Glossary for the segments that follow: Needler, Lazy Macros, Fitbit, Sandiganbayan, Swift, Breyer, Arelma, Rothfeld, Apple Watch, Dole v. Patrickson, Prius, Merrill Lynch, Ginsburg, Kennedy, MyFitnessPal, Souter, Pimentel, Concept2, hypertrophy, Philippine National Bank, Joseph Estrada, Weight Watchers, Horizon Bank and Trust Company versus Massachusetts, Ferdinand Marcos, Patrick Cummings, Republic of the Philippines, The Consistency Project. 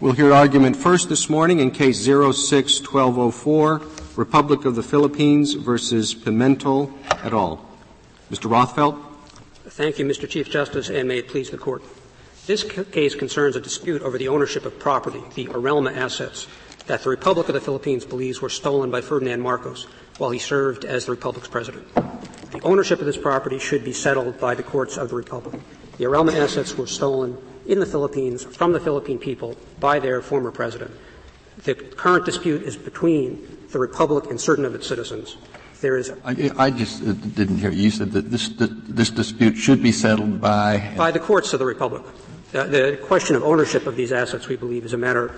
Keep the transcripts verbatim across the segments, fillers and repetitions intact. We'll hear argument first this morning in Case zero six twelve oh four, Republic of the Philippines versus Pimentel et al. Mister Rothfeld. Thank you, Mister Chief Justice, and may it please the Court. This c- case concerns a dispute over the ownership of property, the Arelma assets, that the Republic of the Philippines believes were stolen by Ferdinand Marcos while he served as the Republic's president. The ownership of this property should be settled by the courts of the Republic. The Arelma assets were stolen in the Philippines from the Philippine people by their former president. The current dispute is between the Republic and certain of its citizens. There is. I, I just uh, didn't hear you. You said that this, that this dispute should be settled by? By the courts of the Republic. Uh, the question of ownership of these assets, we believe, is a matter,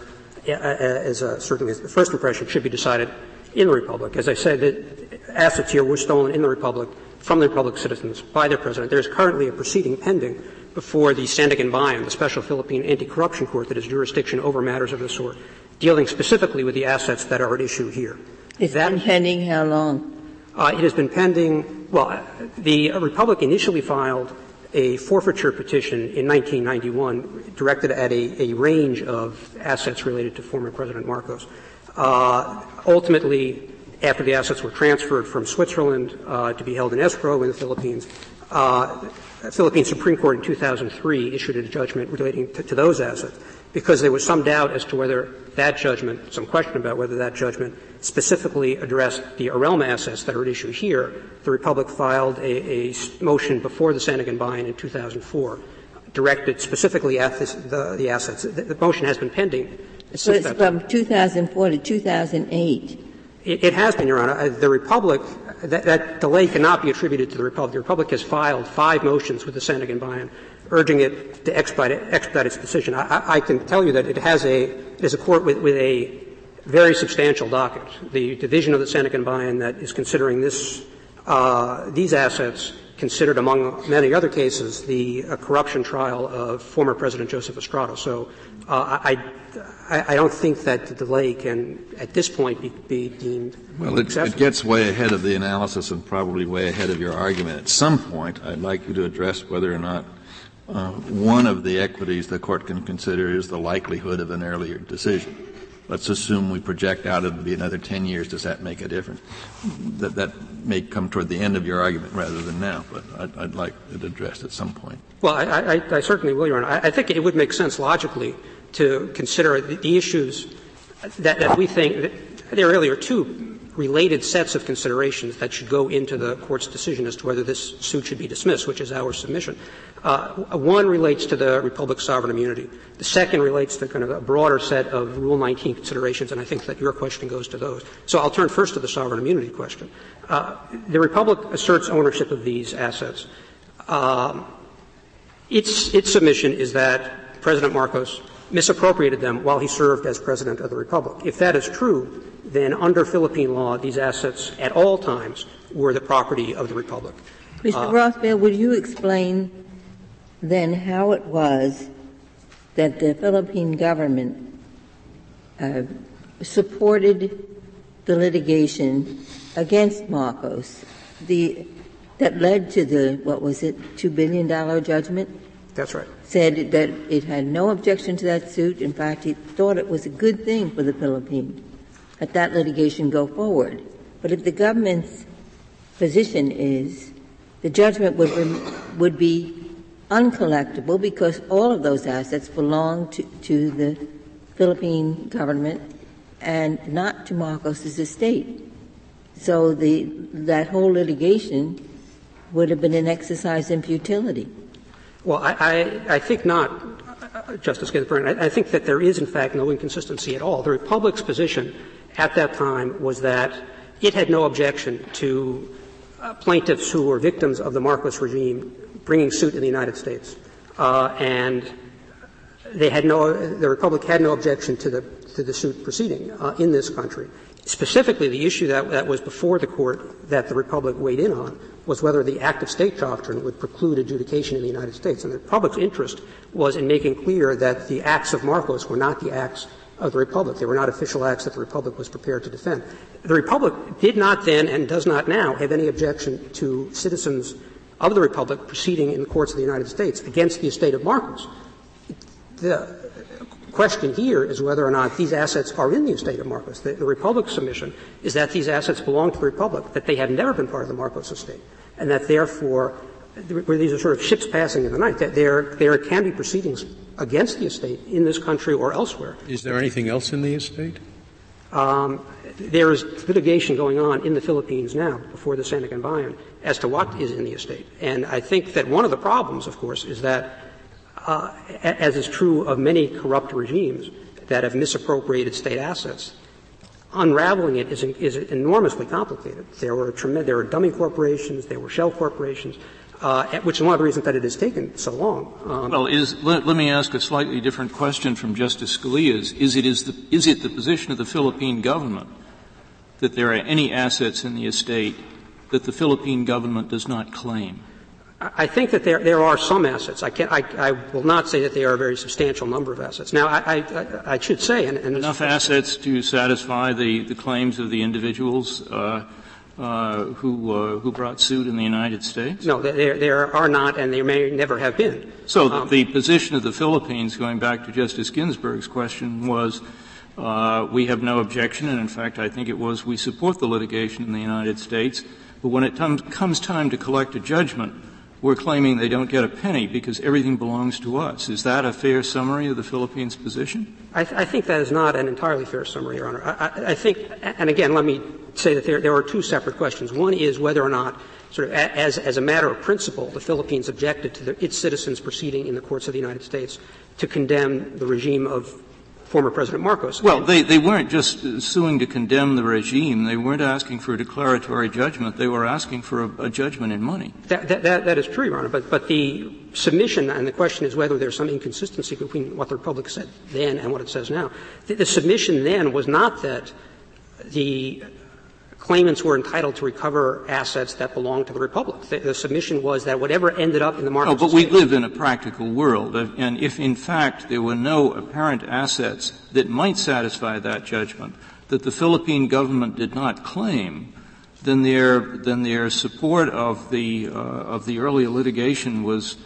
uh, as a, certainly as the first impression, should be decided in the Republic. As I said, the assets here were stolen in the Republic from the Republic's citizens by their president. There is currently a proceeding pending before the Sandiganbayan, the Special Philippine Anti-Corruption Court that has jurisdiction over matters of this sort, dealing specifically with the assets that are at issue here. It's that, been pending how long? Uh, it has been pending, well, the Republic initially filed a forfeiture petition in nineteen ninety-one directed at a, a range of assets related to former President Marcos. Uh, ultimately, after the assets were transferred from Switzerland uh, to be held in escrow in the Philippines, uh, the Philippine Supreme Court in two thousand three issued a judgment relating to, to those assets because there was some doubt as to whether that judgment, some question about whether that judgment specifically addressed the Arelma assets that are at issue here. The Republic filed a, a motion before the Sandiganbayan in two thousand four directed specifically at this, the, the assets. The, the motion has been pending. So it's from two thousand four to two thousand eight. It, it has been, Your Honor. The Republic, that, that delay cannot be attributed to the Republic. The Republic has filed five motions with the Sandiganbayan, urging it to expedite, expedite its decision. I, I can tell you that it has a, it is a court with, with a very substantial docket. The division of the Sandiganbayan that is considering this, uh, these assets considered, among many other cases, the uh, corruption trial of former President Joseph Estrada. So uh, I, I, I don't think that the delay can, at this point, be, be deemed well, it, it gets way ahead of the analysis and probably way ahead of your argument. At some point, I'd like you to address whether or not uh, one of the equities the Court can consider is the likelihood of an earlier decision. Let's assume we project out it'll be another ten years. Does that make a difference? That that may come toward the end of your argument rather than now, but I'd, I'd like it addressed at some point. Well, I, I, I certainly will, Your Honor. I, I think it would make sense logically to consider the, the issues that, that we think that there really are two related sets of considerations that should go into the Court's decision as to whether this suit should be dismissed, which is our submission. Uh, one relates to the Republic's sovereign immunity. The second relates to kind of a broader set of Rule nineteen considerations, and I think that your question goes to those. So I'll turn first to the sovereign immunity question. Uh, the Republic asserts ownership of these assets. Um, its, its submission is that President Marcos misappropriated them while he served as President of the Republic. If that is true, then under Philippine law, these assets at all times were the property of the Republic. Mister Uh, Rothfeld, would you explain then how it was that the Philippine government uh, supported the litigation against Marcos, the, that led to the, what was it, two billion dollars judgment? That's right. Said that it had no objection to that suit. In fact, it thought it was a good thing for the Philippines that that litigation go forward. But if the government's position is the judgment would rem- would be uncollectible because all of those assets belong to, to the Philippine government and not to Marcos's estate. So the that whole litigation would have been an exercise in futility. Well, I, I, I think not, Justice Ginsburg. I, I think that there is, in fact, no inconsistency at all. The Republic's position at that time was that it had no objection to uh, plaintiffs who were victims of the Marcos regime bringing suit in the United States. Uh, and they had no, the Republic had no objection to the, to the suit proceeding uh, in this country. Specifically, the issue that, that was before the Court that the Republic weighed in on was whether the act of state doctrine would preclude adjudication in the United States. And the Republic's interest was in making clear that the acts of Marcos were not the acts of the Republic. They were not official acts that the Republic was prepared to defend. The Republic did not then and does not now have any objection to citizens of the Republic proceeding in the courts of the United States against the estate of Marcos. The question here is whether or not these assets are in the estate of Marcos. The, the Republic's submission is that these assets belong to the Republic, that they have never been part of the Marcos estate, and that therefore, where these are sort of ships passing in the night, that there, there can be proceedings against the estate in this country or elsewhere. Is there anything else in the estate? Um, there is litigation going on in the Philippines now before the Sandiganbayan as to what is in the estate. And I think that one of the problems, of course, is that, uh, as is true of many corrupt regimes that have misappropriated state assets, unraveling it is, is enormously complicated. There were tremendous, there were dummy corporations, there were shell corporations, uh, which is one of the reasons that it has taken so long. Um, well, is, let, let me ask a slightly different question from Justice Scalia's. Is it, is the, is it the position of the Philippine government that there are any assets in the estate that the Philippine government does not claim? I think that there, there are some assets. I can't, I, I will not say that they are a very substantial number of assets. Now, I, I, I should say, and, and enough assets to satisfy the, the claims of the individuals, uh, uh, who, uh, who brought suit in the United States? No, there, there are not, and there may never have been. So the, um, the position of the Philippines, going back to Justice Ginsburg's question, was, uh, we have no objection, and in fact, I think it was, we support the litigation in the United States, but when it tom- comes time to collect a judgment, we're claiming they don't get a penny because everything belongs to us. Is that a fair summary of the Philippines' position? I, th- I think that is not an entirely fair summary, Your Honor. I, I, I think, and again, let me say that there, there are two separate questions. One is whether or not, sort of as, as a matter of principle, the Philippines objected to the, its citizens proceeding in the courts of the United States to condemn the regime of former President Marcos. Well, they, they weren't just suing to condemn the regime. They weren't asking for a declaratory judgment. They were asking for a, a judgment in money. That, that, that, that is true, Your Honor. But, but the submission, and the question is whether there's some inconsistency between what the Republic said then and what it says now. The, the submission then was not that the claimants were entitled to recover assets that belonged to the Republic. The, the submission was that whatever ended up in the market. No, but we live in a practical world, and if in fact there were no apparent assets that might satisfy that judgment, that the Philippine government did not claim, then their then their support of the uh, of the earlier litigation was,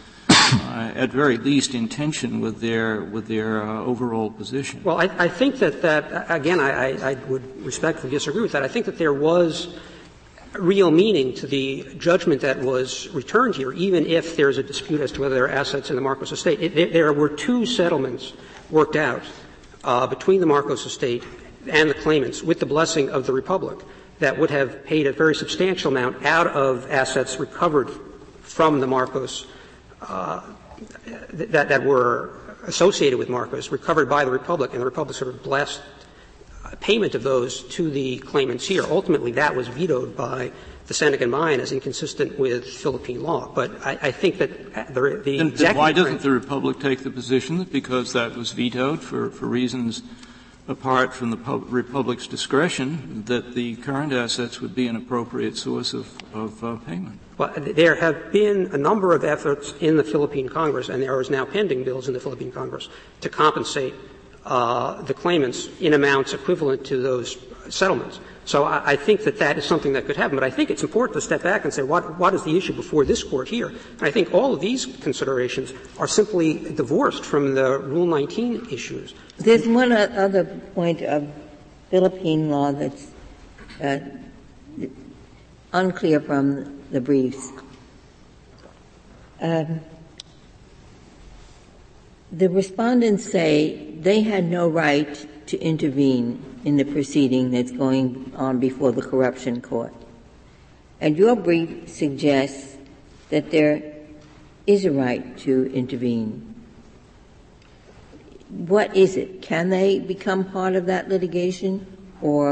Uh, at very least, in tension with their with their uh, overall position. Well, I, I think that that again, I, I, I would respectfully disagree with that. I think that there was real meaning to the judgment that was returned here, even if there is a dispute as to whether there are assets in the Marcos estate. It, it, there were two settlements worked out uh, between the Marcos estate and the claimants, with the blessing of the Republic, that would have paid a very substantial amount out of assets recovered from the Marcos. Uh, that, that were associated with Marcos, recovered by the Republic, and the Republic sort of blessed payment of those to the claimants here. Ultimately, that was vetoed by the Sandiganbayan as inconsistent with Philippine law. But I, I think that the, the then, then why doesn't the Republic take the position that because that was vetoed for, for reasons apart from the pub- Republic's discretion, that the current assets would be an appropriate source of, of uh, payment? Well, there have been a number of efforts in the Philippine Congress, and there is now pending bills in the Philippine Congress to compensate uh, the claimants in amounts equivalent to those settlements. So I, I think that that is something that could happen. But I think it's important to step back and say, what, what is the issue before this Court here? And I think all of these considerations are simply divorced from the Rule nineteen issues. There's one other point of Philippine law that's uh, unclear from the briefs. Um, the respondents say they had no right to intervene in the proceeding that's going on before the corruption court. And your brief suggests that there is a right to intervene. What is it? Can they become part of that litigation, or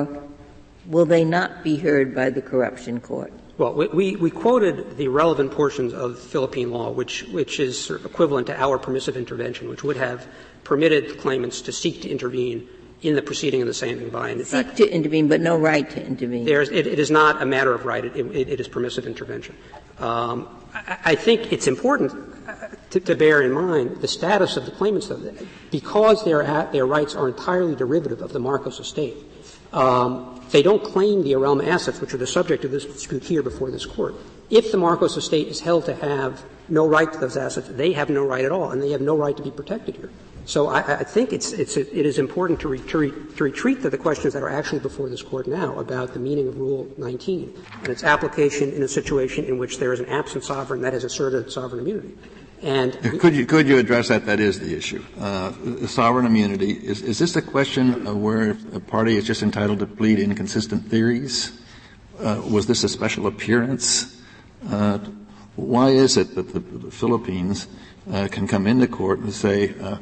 will they not be heard by the corruption court? Well, we, we, we quoted the relevant portions of Philippine law, which, which is sort of equivalent to our permissive intervention, which would have permitted claimants to seek to intervene in the proceeding of the Sandiganbayan. In seek fact, to intervene, but no right to intervene. There's, it, it is not a matter of right. It, it, it is permissive intervention. Um, I, I think it's important to, to bear in mind the status of the claimants, though, because their, their rights are entirely derivative of the Marcos estate. Um, They don't claim the Arelma assets, which are the subject of this dispute here before this Court. If the Marcos estate is held to have no right to those assets, they have no right at all, and they have no right to be protected here. So I, I think it's, it's, it is important to, re, to, re, to retreat to the questions that are actually before this Court now about the meaning of Rule nineteen and its application in a situation in which there is an absent sovereign that has asserted sovereign immunity. And could you, could you address that? That is the issue. Uh, sovereign immunity. Is, is this a question of where a party is just entitled to plead inconsistent theories? Uh, was this a special appearance? Uh, why is it that the, the Philippines uh, can come into court and say, uh,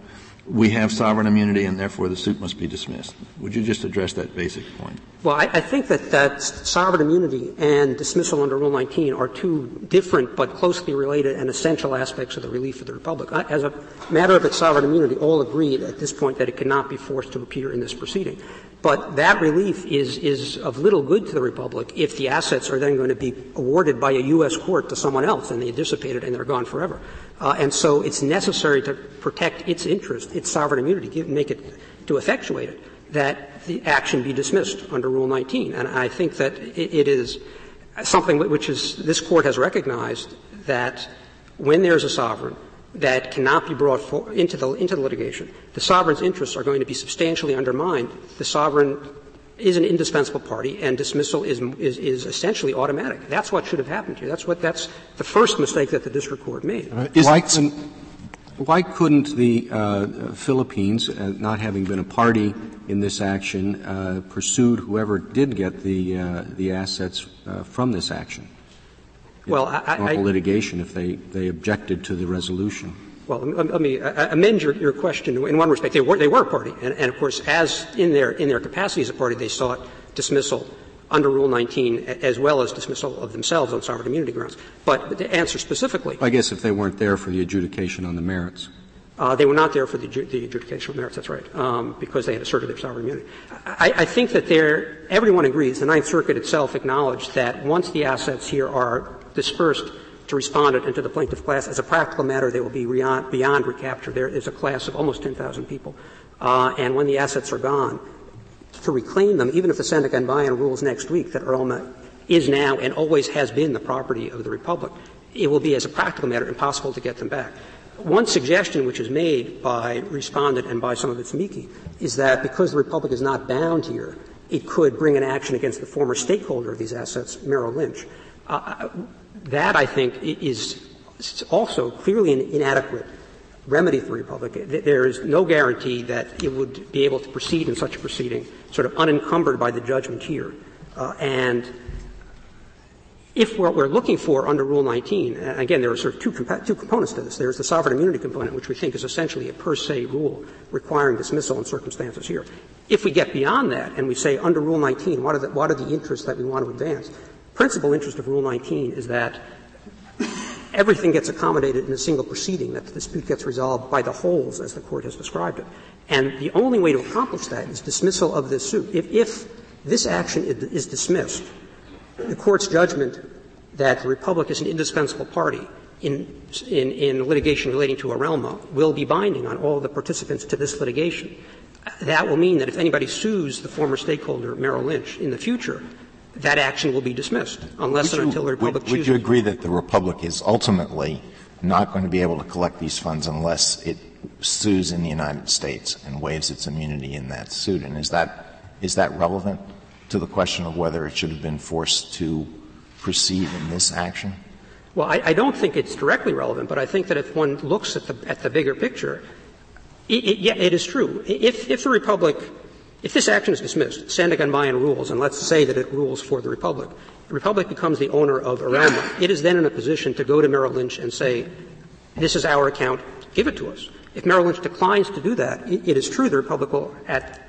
we have sovereign immunity and therefore the suit must be dismissed? Would you just address that basic point? Well, I, I think that, that sovereign immunity and dismissal under Rule nineteen are two different but closely related and essential aspects of the relief of the Republic. As a matter of its sovereign immunity, all agreed at this point that it cannot be forced to appear in this proceeding. But that relief is, is of little good to the Republic if the assets are then going to be awarded by a U S court to someone else and they dissipate it and they're gone forever. Uh, and so it's necessary to protect its interest, its sovereign immunity, give, make it, to effectuate it, that the action be dismissed under Rule nineteen. And I think that it, it is something which is, this Court has recognized that when there's a sovereign that cannot be brought for, into the into the litigation, the sovereign's interests are going to be substantially undermined. The sovereign is an indispensable party, and dismissal is is, is essentially automatic. That's what should have happened here. That's what that's the first mistake that the district court made. Uh, why, couldn't, why couldn't the uh, Philippines, uh, not having been a party in this action, uh, pursued whoever did get the uh, the assets uh, from this action? Well, I, I, litigation if they, they objected to the resolution. Well, let me amend your, your question in one respect. They were, they were a party. And, and of course, as in their, in their capacity as a party, they sought dismissal under Rule nineteen as well as dismissal of themselves on sovereign immunity grounds. But to answer specifically. I guess if they weren't there for the adjudication on the merits. Uh, they were not there for the, the adjudication of merits, that's right, um, because they had asserted their sovereign immunity. I, I think that there, everyone agrees, the Ninth Circuit itself acknowledged that once the assets here are dispersed to respondent and to the plaintiff class. As a practical matter, they will be beyond, beyond recapture. There is a class of almost ten thousand people. Uh, and when the assets are gone, to reclaim them, even if the Sandiganbayan rules next week that Arelma is now and always has been the property of the Republic, it will be, as a practical matter, impossible to get them back. One suggestion which is made by respondent and by some of its amici is that because the Republic is not bound here, it could bring an action against the former stakeholder of these assets, Merrill Lynch. Uh, That, I think, is also clearly an inadequate remedy for the Republic. There is no guarantee that it would be able to proceed in such a proceeding, sort of unencumbered by the judgment here. Uh, and if what we're looking for under Rule nineteen, and again, there are sort of two, compa- two components to this. There's the sovereign immunity component, which we think is essentially a per se rule requiring dismissal in circumstances here. If we get beyond that and we say, under Rule nineteen, what are the, what are the interests that we want to advance? The principal interest of Rule nineteen is that everything gets accommodated in a single proceeding, that the dispute gets resolved by the wholes, as the Court has described it. And the only way to accomplish that is dismissal of this suit. If, if this action is dismissed, the Court's judgment that the Republic is an indispensable party in, in, in litigation relating to Arelma will be binding on all the participants to this litigation. That will mean that if anybody sues the former stakeholder, Merrill Lynch, in the future, that action will be dismissed unless and until the Republic chooses. Would you agree that the Republic is ultimately not going to be able to collect these funds unless it sues in the United States and waives its immunity in that suit? And is that is that relevant to the question of whether it should have been forced to proceed in this action? Well, I, I don't think it's directly relevant, but I think that if one looks at the at the bigger picture, it, it, yeah, it is true. If if the Republic If this action is dismissed, Sandiganbayan rules, and let's say that it rules for the Republic, the Republic becomes the owner of Arelma. It is then in a position to go to Merrill Lynch and say, this is our account, give it to us. If Merrill Lynch declines to do that, it, it is true the Republic will at,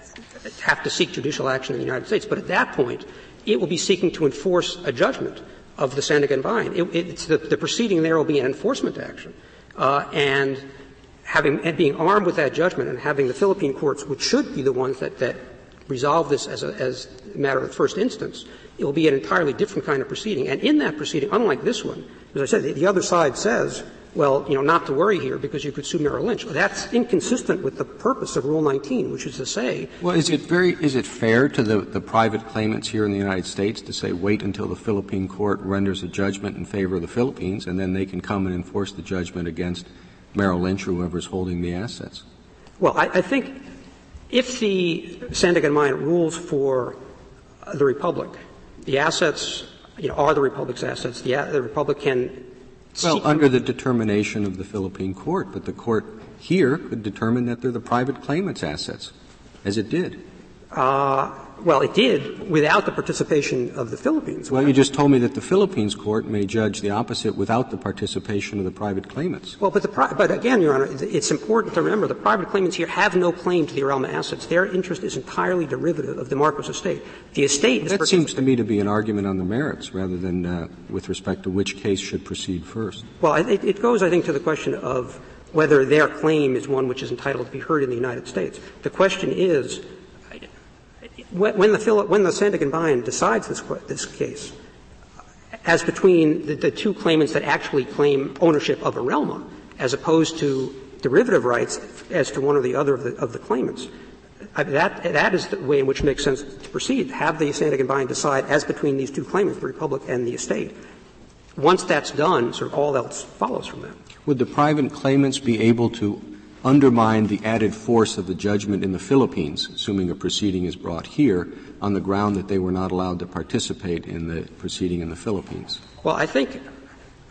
have to seek judicial action in the United States, but at that point, it will be seeking to enforce a judgment of the Sandiganbayan. It, it, it's the, the proceeding there will be an enforcement action. Uh, and Having, and being armed with that judgment and having the Philippine courts, which should be the ones that, that resolve this as a, as a matter of first instance, it will be an entirely different kind of proceeding. And in that proceeding, unlike this one, as I said, the, the other side says, well, you know, not to worry here because you could sue Merrill Lynch. Well, that's inconsistent with the purpose of Rule nineteen, which is to say. Well, is it very, is it fair to the, the private claimants here in the United States to say wait until the Philippine court renders a judgment in favor of the Philippines and then they can come and enforce the judgment against Merrill Lynch, whoever's holding the assets? Well, I, I think if the Sandiganbayan rules for the Republic, the assets, you know, are the Republic's assets. The, the Republic can Well, seek under the determination of the Philippine court, but the court here could determine that they're the private claimant's assets, as it did. Uh, well, it did without the participation of the Philippines. Well, you just told me that the Philippines court may judge the opposite without the participation of the private claimants. Well, but, the pri- but again, Your Honor, it's important to remember the private claimants here have no claim to the Arelma assets. Their interest is entirely derivative of the Marcos estate. The estate is — That seems to me to be an argument on the merits rather than uh, with respect to which case should proceed first. Well, it, it goes, I think, to the question of whether their claim is one which is entitled to be heard in the United States. The question is, when the, Phil- when the Sandiganbayan decides this, this case, as between the, the two claimants that actually claim ownership of Arelma, as opposed to derivative rights as to one or the other of the, of the claimants, I mean, that, that is the way in which it makes sense to proceed. Have the Sandiganbayan decide as between these two claimants, the Republic and the estate. Once that's done, sort of all else follows from that. Would the private claimants be able to undermine the added force of the judgment in the Philippines, assuming a proceeding is brought here, on the ground that they were not allowed to participate in the proceeding in the Philippines? Well, I think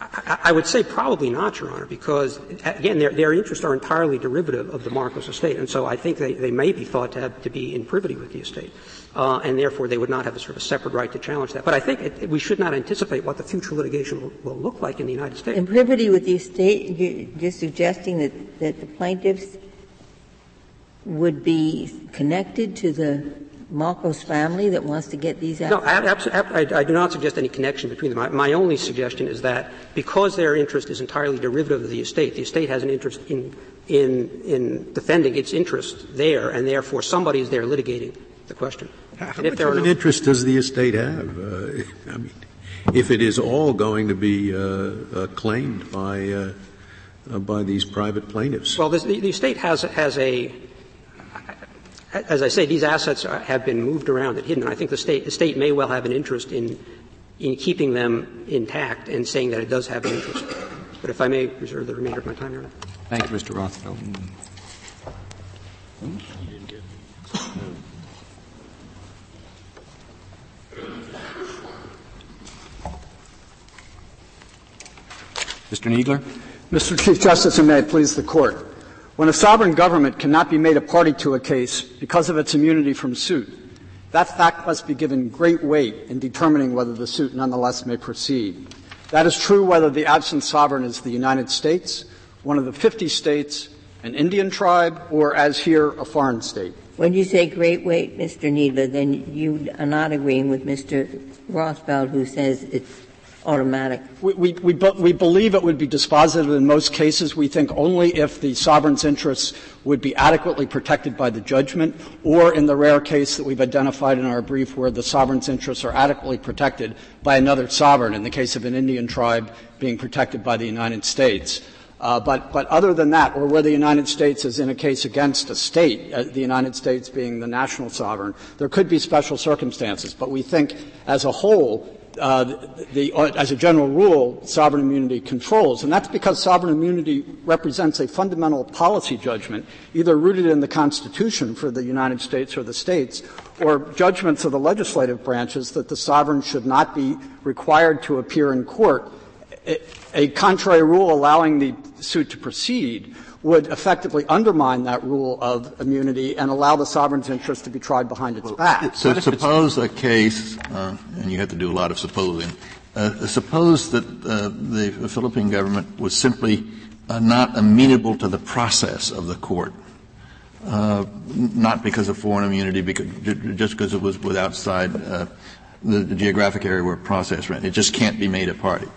I, I would say probably not, Your Honor, because, again, their, their interests are entirely derivative of the Marcos estate, and so I think they, they may be thought to have to be in privity with the estate, uh, and therefore they would not have a sort of a separate right to challenge that. But I think it, we should not anticipate what the future litigation will, will look like in the United States. In privity with the estate, you're just suggesting that, that the plaintiffs would be connected to the Marcos family that wants to get these out? No, I, I, I do not suggest any connection between them. I, my only suggestion is that because their interest is entirely derivative of the estate, the estate has an interest in, in, in defending its interest there, and therefore somebody is there litigating the question. How, how much of an no interest does the estate have? Uh, I mean, if it is all going to be uh, uh, claimed by uh, uh, by these private plaintiffs? Well, this, the, the estate has has a. As I say, these assets are, have been moved around and hidden. I think the state, the state may well have an interest in, in keeping them intact and saying that it does have an interest. But if I may reserve the remainder of my time, Your Honor. Thank you, Mister Rothfeld. Mm-hmm. Mister Needler. Mister Chief Justice, and may it please the Court. When a sovereign government cannot be made a party to a case because of its immunity from suit, that fact must be given great weight in determining whether the suit nonetheless may proceed. That is true whether the absent sovereign is the United States, one of the fifty states, an Indian tribe, or, as here, a foreign state. When you say great weight, Mister Needler, then you are not agreeing with Mister Rothfeld, who says it's automatic. We, we, we, we believe it would be dispositive in most cases. We think only if the sovereign's interests would be adequately protected by the judgment, or in the rare case that we've identified in our brief where the sovereign's interests are adequately protected by another sovereign, in the case of an Indian tribe being protected by the United States. Uh, but, but other than that, or where the United States is in a case against a state, uh, the United States being the national sovereign, there could be special circumstances. But we think as a whole, Uh, the, the, uh, as a general rule, sovereign immunity controls. And that's because sovereign immunity represents a fundamental policy judgment, either rooted in the Constitution for the United States or the states, or judgments of the legislative branches that the sovereign should not be required to appear in court. A, a contrary rule allowing the suit to proceed would effectively undermine that rule of immunity and allow the sovereign's interest to be tried behind its well, back. So suppose a case, uh, and you have to do a lot of supposing, uh, suppose that uh, the Philippine government was simply uh, not amenable to the process of the court, uh, not because of foreign immunity, because, just because it was outside uh, the, the geographic area where process ran. It just can't be made a party.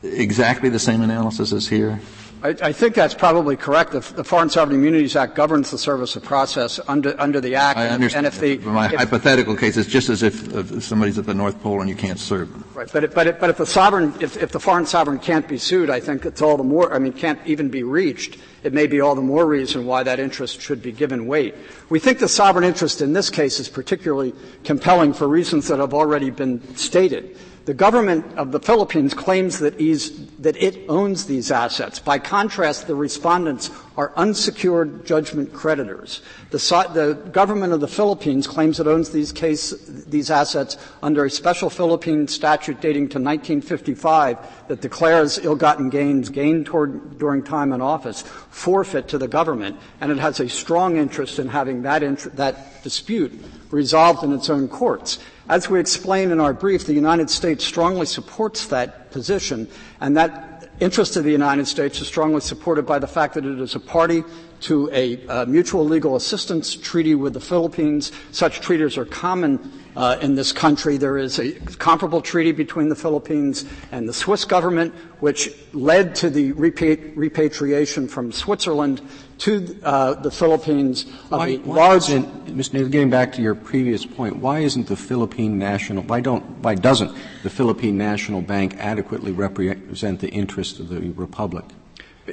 Exactly the same analysis as here? I, I think that's probably correct. The, the Foreign Sovereign Immunities Act governs the service of process under, under the Act. I understand. And if the, my if, hypothetical case is just as if, if somebody's at the North Pole and you can't serve them. Right. But, it, but, it, but if the sovereign, if, if the foreign sovereign can't be sued, I think it's all the more, I mean, can't even be reached. It may be all the more reason why that interest should be given weight. We think the sovereign interest in this case is particularly compelling for reasons that have already been stated. The government of the Philippines claims that, he's, that it owns these assets. By contrast, the respondents are unsecured judgment creditors. The, the government of the Philippines claims it owns these, case, these assets under a special Philippine statute dating to nineteen fifty-five that declares ill-gotten gains gained toward, during time in office forfeit to the government, and it has a strong interest in having that, int- that dispute resolved in its own courts. As we explain in our brief, the United States strongly supports that position, and that interest of the United States is strongly supported by the fact that it is a party to a uh, mutual legal assistance treaty with the Philippines. Such treaties are common uh, in this country. There is a comparable treaty between the Philippines and the Swiss government, which led to the repatri- repatriation from Switzerland to uh, the Philippines of why, a large. Mister Needler, getting back to your previous point, why isn't the Philippine National? Why don't? Why doesn't the Philippine National Bank adequately represent the interest of the Republic?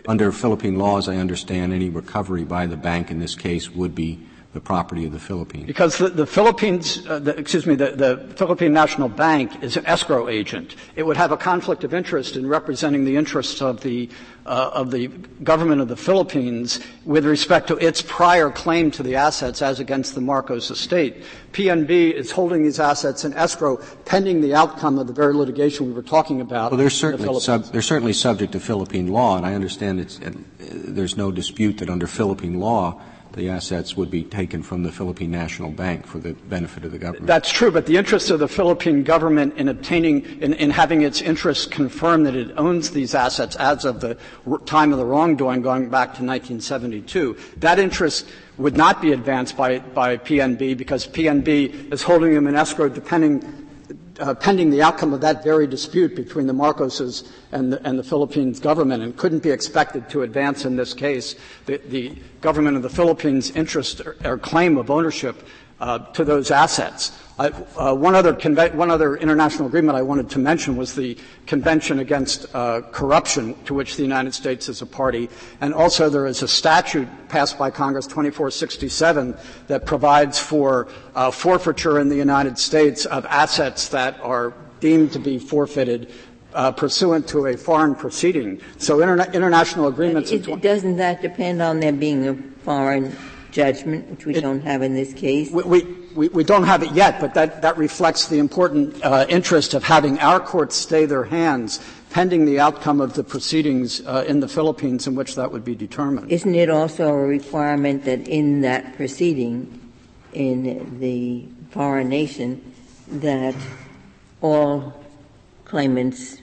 Under Philippine law, as I understand, any recovery by the bank in this case would be the property of the Philippines. Because the, the Philippines, uh, the, excuse me, the, the Philippine National Bank is an escrow agent. It would have a conflict of interest in representing the interests of the uh, of the government of the Philippines with respect to its prior claim to the assets as against the Marcos estate. P N B is holding these assets in escrow pending the outcome of the very litigation we were talking about. Well, they're certainly the sub, they're certainly subject to Philippine law, and I understand it's, uh, there's no dispute that under Philippine law the assets would be taken from the Philippine National Bank for the benefit of the government. That's true, but the interest of the Philippine government in obtaining, in, in having its interests confirmed that it owns these assets as of the time of the wrongdoing going back to nineteen seventy-two, that interest would not be advanced by, by P N B because P N B is holding them in escrow depending Uh, pending the outcome of that very dispute between the Marcoses and the, and the Philippines government, and couldn't be expected to advance in this case the, the government of the Philippines' interest or, or claim of ownership uh, to those assets. Uh, uh, one other conve- one other international agreement I wanted to mention was the Convention Against uh, Corruption, to which the United States is a party, and also there is a statute passed by Congress, twenty-four sixty-seven, that provides for uh, forfeiture in the United States of assets that are deemed to be forfeited uh, pursuant to a foreign proceeding. So interna- international agreements. It, it, doesn't that depend on there being a foreign judgment, which we it, don't have in this case? We, we, We, we don't have it yet, but that, that reflects the important uh, interest of having our courts stay their hands pending the outcome of the proceedings uh, in the Philippines in which that would be determined. Isn't it also a requirement that in that proceeding in the foreign nation that all claimants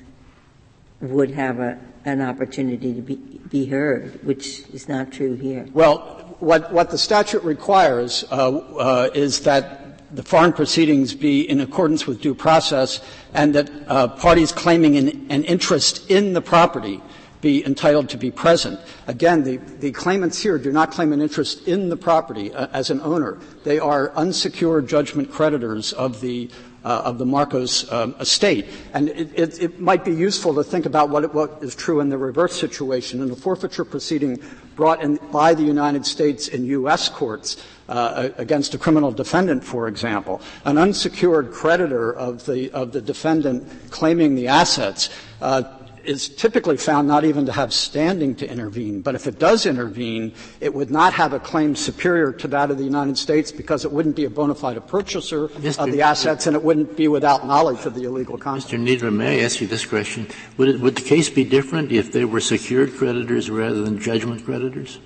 would have a, an opportunity to be, be heard, which is not true here? Well, What, what the statute requires uh, uh, is that the foreign proceedings be in accordance with due process, and that uh, parties claiming an, an interest in the property be entitled to be present. Again, the, the claimants here do not claim an interest in the property uh, as an owner. They are unsecured judgment creditors of the Uh, of the Marcos um, estate, and it, it, it might be useful to think about what, it, what is true in the reverse situation. In the forfeiture proceeding brought in by the United States in U S courts uh, against a criminal defendant, for example, an unsecured creditor of the of the defendant claiming the assets uh, is typically found not even to have standing to intervene. But if it does intervene, it would not have a claim superior to that of the United States because it wouldn't be a bona fide purchaser Mister of the assets, and it wouldn't be without knowledge of the illegal conduct. Mister Needler, may I ask you this question? Would, it, would the case be different if they were secured creditors rather than judgment creditors?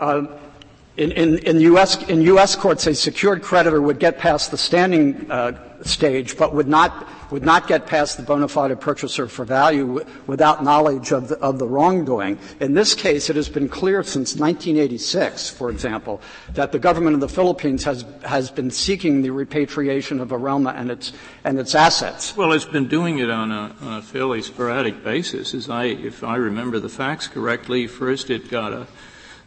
Um, in, in, in, U S, in U S courts, a secured creditor would get past the standing uh, stage but would not would not get past the bona fide purchaser for value w- without knowledge of the, of the wrongdoing. In this case, it has been clear since nineteen eighty-six, for example, that the government of the Philippines has has been seeking the repatriation of Arelma and its and its assets. Well, it's been doing it on a, on a fairly sporadic basis. As I, if I remember the facts correctly, first it got a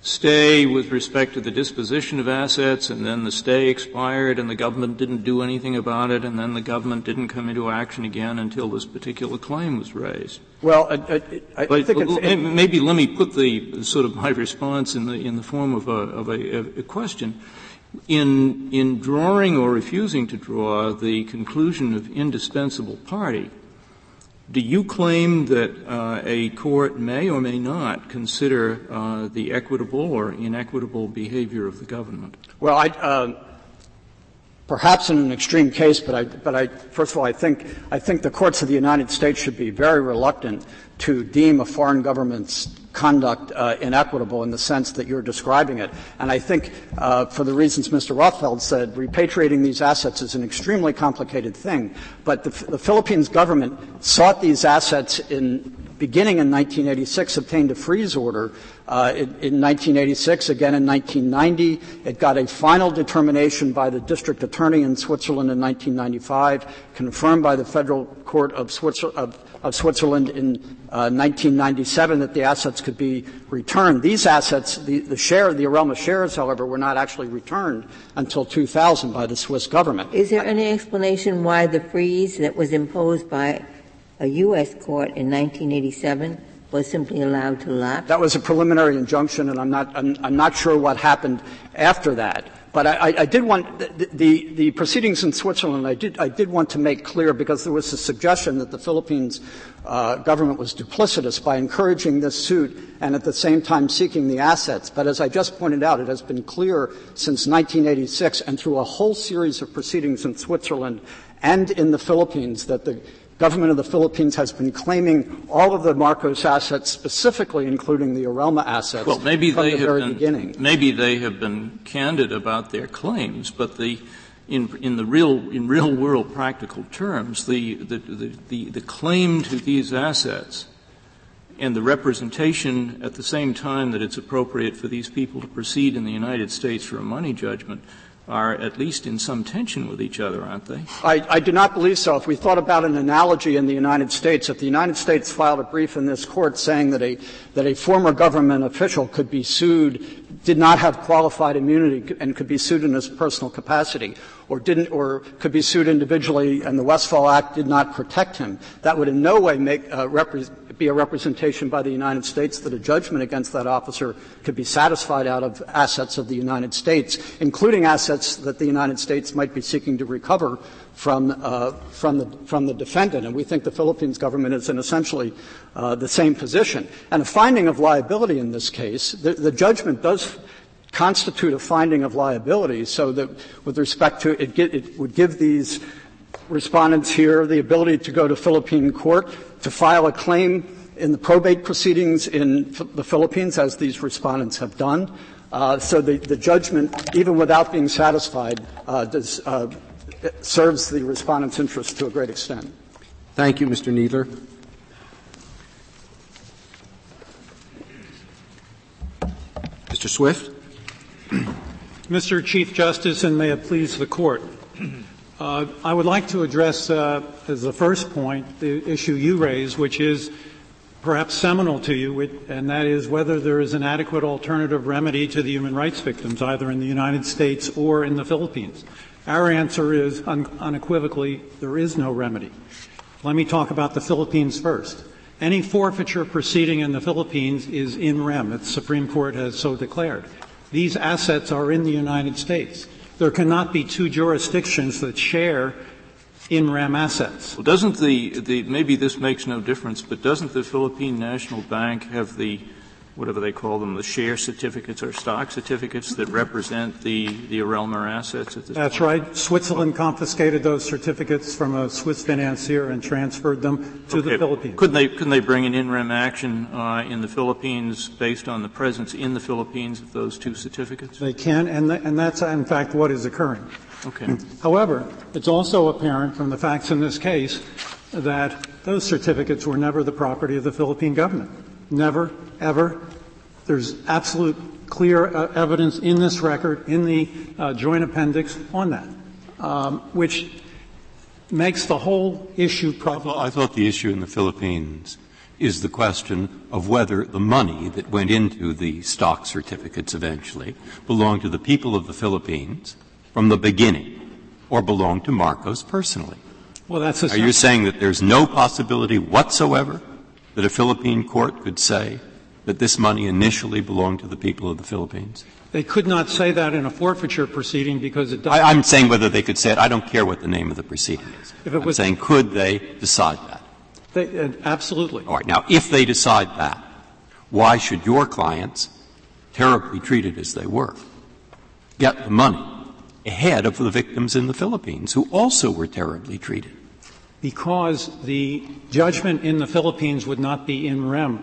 stay with respect to the disposition of assets, and then the stay expired and the government didn't do anything about it, and then the government didn't come into action again until this particular claim was raised. Well, I, I, I but think l- it's, maybe let me put the sort of my response in the in the form of a of a, a question. in, in drawing or refusing to draw the conclusion of indispensable party, do you claim that uh, a court may or may not consider uh, the equitable or inequitable behavior of the government? Well, I, uh, perhaps in an extreme case, but I, but I, first of all, I think I think the courts of the United States should be very reluctant to deem a foreign government's conduct uh, inequitable in the sense that you're describing it. And I think, uh, for the reasons Mister Rothfeld said, repatriating these assets is an extremely complicated thing. But the, the Philippines government sought these assets in beginning in nineteen eighty-six, obtained a freeze order uh, in, in nineteen eighty-six, again in nineteen ninety. It got a final determination by the district attorney in Switzerland in nineteen ninety-five, confirmed by the Federal Court of Switzerland, of, of Switzerland in uh, nineteen ninety-seven that the assets could be returned. These assets, the, the share, the Arelma shares, however, were not actually returned until two thousand by the Swiss government. Is there any explanation why the freeze that was imposed by a U S court in nineteen eighty-seven was simply allowed to lapse? That was a preliminary injunction, and I'm not, I'm, I'm not sure what happened after that. But I, I did want the, the, the proceedings in Switzerland. I did I did want to make clear, because there was a suggestion that the Philippines uh, government was duplicitous by encouraging this suit and at the same time seeking the assets. But as I just pointed out, it has been clear since nineteen eighty-six and through a whole series of proceedings in Switzerland and in the Philippines that the government of the Philippines has been claiming all of the Marcos assets, specifically including the Arelma assets, well, maybe from they the have very been, beginning. Maybe they have been candid about their claims, but the, in, in the real, in real world practical terms, the, the, the, the, the claim to these assets and the representation at the same time that it's appropriate for these people to proceed in the United States for a money judgment are at least in some tension with each other, aren't they? I, I do not believe so. If we thought about an analogy in the United States, if the United States filed a brief in this court saying that a that a former government official could be sued, did not have qualified immunity, and could be sued in his personal capacity, or didn't, or could be sued individually, and the Westfall Act did not protect him, that would in no way make uh, represent. be a representation by the United States that a judgment against that officer could be satisfied out of assets of the United States, including assets that the United States might be seeking to recover from uh, from the from the defendant. And we think the Philippines government is in essentially uh, the same position. And a finding of liability in this case, the, the judgment does constitute a finding of liability, so that with respect to it, get, it would give these respondents here the ability to go to Philippine court to file a claim in the probate proceedings in the Philippines, as these respondents have done. Uh, so the, the judgment, even without being satisfied, uh, does, uh, serves the respondent's interest to a great extent. Thank you, Mister Needler. Mister Swift. Mister Chief Justice, and may it please the Court. Uh, I would like to address, uh, as the first point, the issue you raise, which is perhaps seminal to you, which, and that is whether there is an adequate alternative remedy to the human rights victims, either in the United States or in the Philippines. Our answer is un- unequivocally there is no remedy. Let me talk about the Philippines first. Any forfeiture proceeding in the Philippines is in rem. The Supreme Court has so declared. These assets are in the United States. There cannot be two jurisdictions that share in rem assets. Well, doesn't the, the, maybe this makes no difference, but doesn't the Philippine National Bank have the, whatever they call them, the share certificates or stock certificates that represent the, the Arelma assets at this That's point? Right. Switzerland confiscated those certificates from a Swiss financier and transferred them to okay. the Philippines. Couldn't they, couldn't they bring an in rem action uh, in the Philippines based on the presence in the Philippines of those two certificates? They can, and, th- and that's, in fact, what is occurring. Okay. However, it's also apparent from the facts in this case that those certificates were never the property of the Philippine government. Never, ever. There's absolute clear uh, evidence in this record, in the uh, joint appendix, on that, um, which makes the whole issue problematic. I, I thought the issue in the Philippines is the question of whether the money that went into the stock certificates eventually belonged to the people of the Philippines from the beginning or belonged to Marcos personally. Well, that's a Are you saying that there's no possibility whatsoever that a Philippine court could say that this money initially belonged to the people of the Philippines? They could not say that in a forfeiture proceeding because it doesn't. I, I'm saying whether they could say it. I don't care what the name of the proceeding is. If it I'm was saying could they decide that? They, uh, absolutely. All right. Now, if they decide that, why should your clients, terribly treated as they were, get the money ahead of the victims in the Philippines who also were terribly treated? Because the judgment in the Philippines would not be in rem,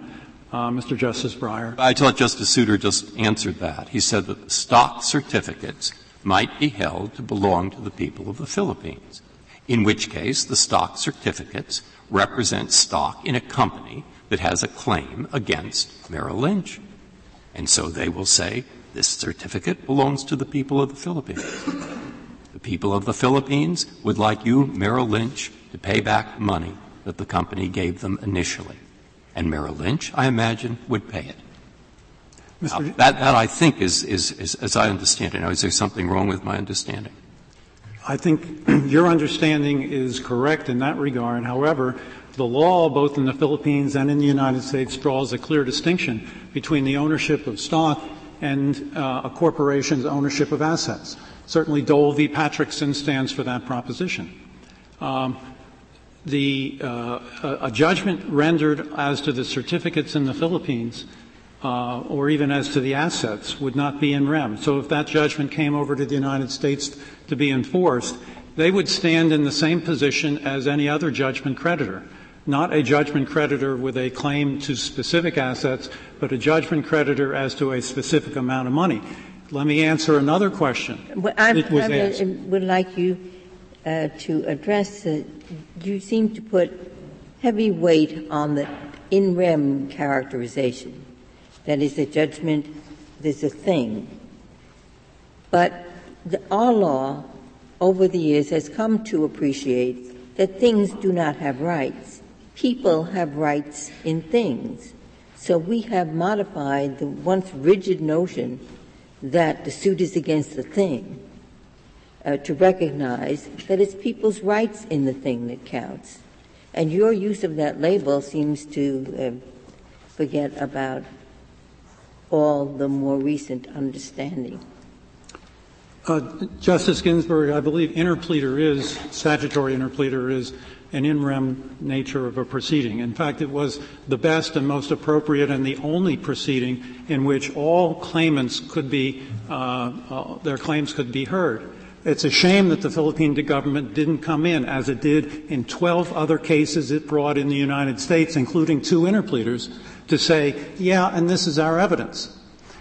uh, Mister Justice Breyer. I thought Justice Souter just answered that. He said that the stock certificates might be held to belong to the people of the Philippines, in which case the stock certificates represent stock in a company that has a claim against Merrill Lynch. And so they will say, this certificate belongs to the people of the Philippines. The people of the Philippines would like you, Merrill Lynch, to pay back money that the company gave them initially. And Merrill Lynch, I imagine, would pay it. Now, that, that, I think, is, is, is, as I understand it. Now, is there something wrong with my understanding? I think your understanding is correct in that regard. However, the law, both in the Philippines and in the United States, draws a clear distinction between the ownership of stock and uh, a corporation's ownership of assets. Certainly, Dole v. Patrickson stands for that proposition. Um, the uh, a, a judgment rendered as to the certificates in the Philippines Uh, or even as to the assets, would not be in rem. So if that judgment came over to the United States to be enforced, they would stand in the same position as any other judgment creditor, not a judgment creditor with a claim to specific assets, but a judgment creditor as to a specific amount of money. Let me answer another question. Well, I, it was I asked. would like you uh, to address the — you seem to put heavy weight on the in rem characterization. That is, a judgment is a thing. But the, our law over the years has come to appreciate that things do not have rights. People have rights in things. So we have modified the once rigid notion that the suit is against the thing uh, to recognize that it's people's rights in the thing that counts. And your use of that label seems to uh, forget about all the more recent understanding. Uh, Justice Ginsburg, I believe interpleader is, statutory interpleader is an in rem nature of a proceeding. In fact, it was the best and most appropriate and the only proceeding in which all claimants could be, uh, uh, their claims could be heard. It's a shame that the Philippine government didn't come in, as it did in twelve other cases it brought in the United States, including two interpleaders, to say, yeah, and this is our evidence.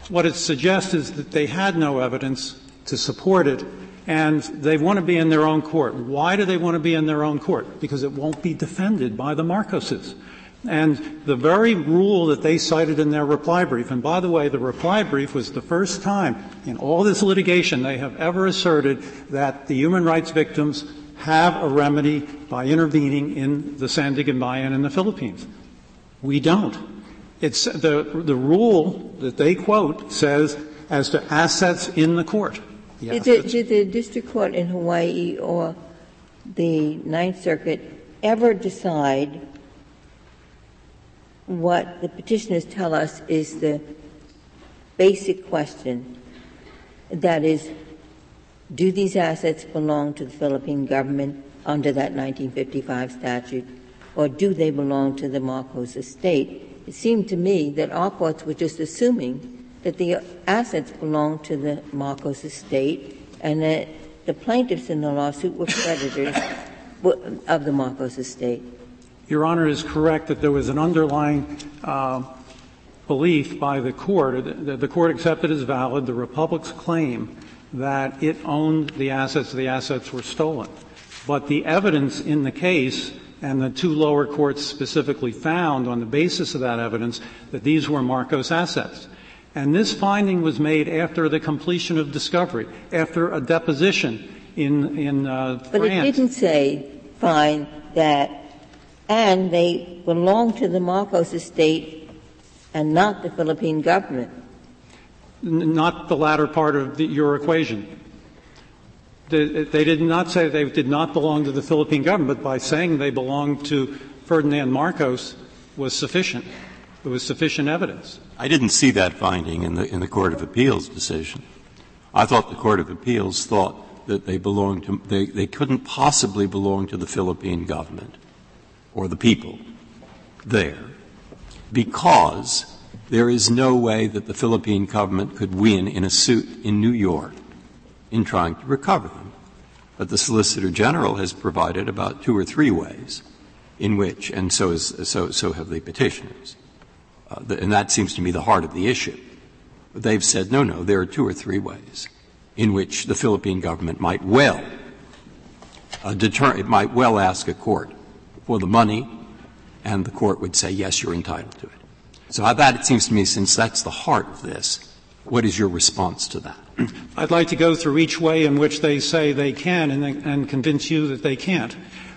What it suggests is that they had no evidence to support it, and they want to be in their own court. Why do they want to be in their own court? Because it won't be defended by the Marcoses. And the very rule that they cited in their reply brief, and by the way, the reply brief was the first time in all this litigation they have ever asserted that the human rights victims have a remedy by intervening in the Sandiganbayan in the Philippines. We don't. It's the, the rule that they quote says as to assets in the court. Yes. Did, the, did the district court in Hawaii or the Ninth Circuit ever decide what the petitioners tell us is the basic question? That is, do these assets belong to the Philippine government under that nineteen fifty-five statute, or do they belong to the Marcos estate? It seemed to me that our courts were just assuming that the assets belonged to the Marcos estate and that the plaintiffs in the lawsuit were creditors of the Marcos estate. Your Honor is correct that there was an underlying uh, belief by the court that the court accepted as valid the Republic's claim that it owned the assets, the assets were stolen. But the evidence in the case, and the two lower courts specifically found on the basis of that evidence that these were Marcos assets. And this finding was made after the completion of discovery, after a deposition in, in uh, France. But it didn't say, find that, and they belong to the Marcos estate and not the Philippine government. N- not the latter part of the, your equation. They, they did not say they did not belong to the Philippine government, but by saying they belonged to Ferdinand Marcos was sufficient. There was sufficient evidence. I didn't see that finding in the in the Court of Appeals decision. I thought the Court of Appeals thought that they belonged to they, they couldn't possibly belong to the Philippine government or the people there, because there is no way that the Philippine government could win in a suit in New York in trying to recover them. But the Solicitor General has provided about two or three ways in which, and so is, so, so have the petitioners. Uh, the, and that seems to me the heart of the issue. But they've said, no, no, there are two or three ways in which the Philippine government might well uh, deter- it might well ask a court for the money, and the court would say, yes, you're entitled to it. So how that, it seems to me, since that's the heart of this, what is your response to that? I'd like to go through each way in which they say they can and, they, and convince you that they can't.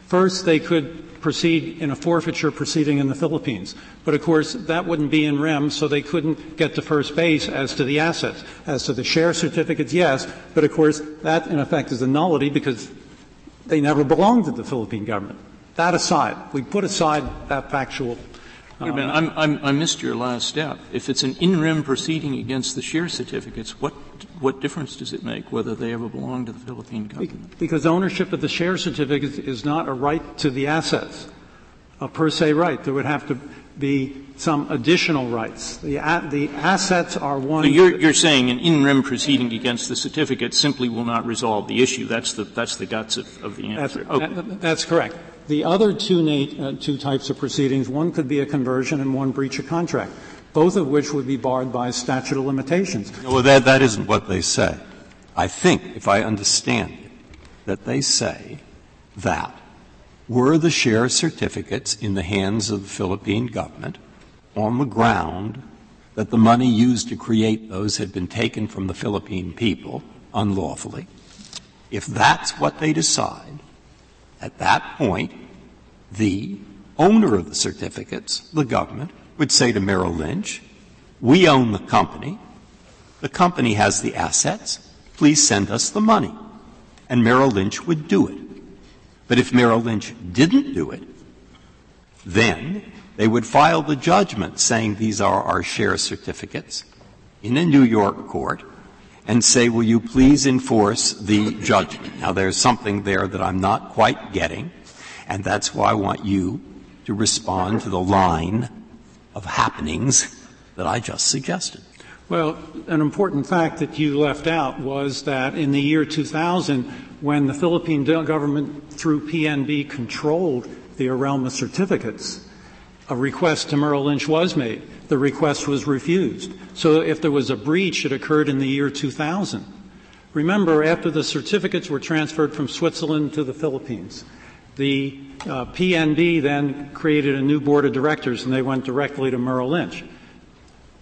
First, they could proceed in a forfeiture proceeding in the Philippines. But, of course, that wouldn't be in rem, so they couldn't get to first base as to the assets. As to the share certificates, yes, but, of course, that, in effect, is a nullity because they never belonged to the Philippine government. That aside, we put aside that factual Wait a minute, I'm, I'm, I missed your last step. If it's an in rem proceeding against the share certificates, what what difference does it make whether they ever belong to the Philippine government? Because ownership of the share certificates is not a right to the assets, a per se right. There would have to be some additional rights. The a, the assets are one. So you're, you're saying an in rem proceeding against the certificate simply will not resolve the issue. That's the that's the guts of, of the answer. That's, okay. that, that's correct. The other two, na- uh, two types of proceedings, one could be a conversion and one breach of contract, both of which would be barred by statute of limitations. Well, that, that isn't what they say. I think, if I understand it, that they say that were the share certificates in the hands of the Philippine government on the ground that the money used to create those had been taken from the Philippine people unlawfully, if that's what they decide, at that point, the owner of the certificates, the government, would say to Merrill Lynch, we own the company. The company has the assets. Please send us the money. And Merrill Lynch would do it. But if Merrill Lynch didn't do it, then they would file the judgment saying these are our share certificates in a New York court and say, will you please enforce the judgment? Now, there's something there that I'm not quite getting, and that's why I want you to respond to the line of happenings that I just suggested. Well, an important fact that you left out was that in the year two thousand, when the Philippine government, through P N B, controlled the Arelma certificates, a request to Merrill Lynch was made. The request was refused. So if there was a breach, it occurred in the year two thousand. Remember, after the certificates were transferred from Switzerland to the Philippines, the uh, P N B then created a new board of directors, and they went directly to Merrill Lynch.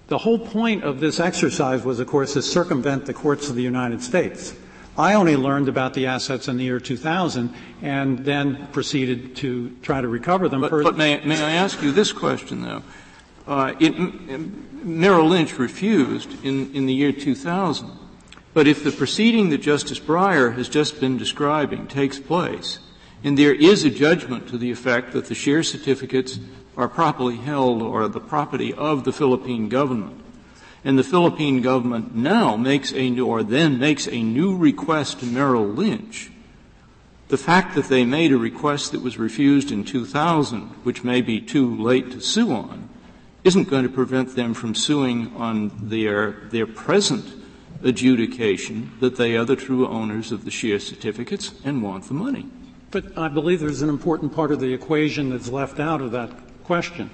The whole point of this exercise was, of course, to circumvent the courts of the United States. I only learned about the assets in the year two thousand and then proceeded to try to recover them. But, but may, may I ask you this question, though? Uh, it, Merrill Lynch refused in, in the year two thousand. But if the proceeding that Justice Breyer has just been describing takes place, and there is a judgment to the effect that the share certificates are properly held or are the property of the Philippine government, and the Philippine government now makes a new, or then makes a new request to Merrill Lynch, the fact that they made a request that was refused in two thousand, which may be too late to sue on, isn't going to prevent them from suing on their, their present adjudication that they are the true owners of the share certificates and want the money. But I believe there's an important part of the equation that's left out of that question,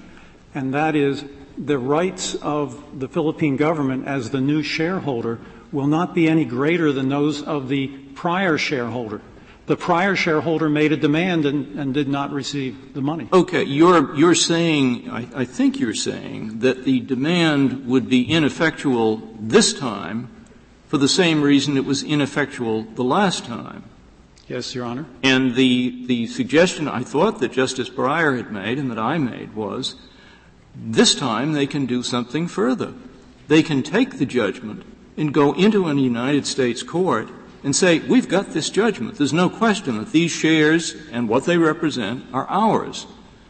and that is the rights of the Philippine government as the new shareholder will not be any greater than those of the prior shareholder. The prior shareholder made a demand and, and did not receive the money. Okay. You're, you're saying, I, I think you're saying, that the demand would be ineffectual this time for the same reason it was ineffectual the last time. Yes, Your Honor. And the, the suggestion I thought that Justice Breyer had made and that I made was, this time they can do something further. They can take the judgment and go into a United States court and say, we've got this judgment. There's no question that these shares and what they represent are ours.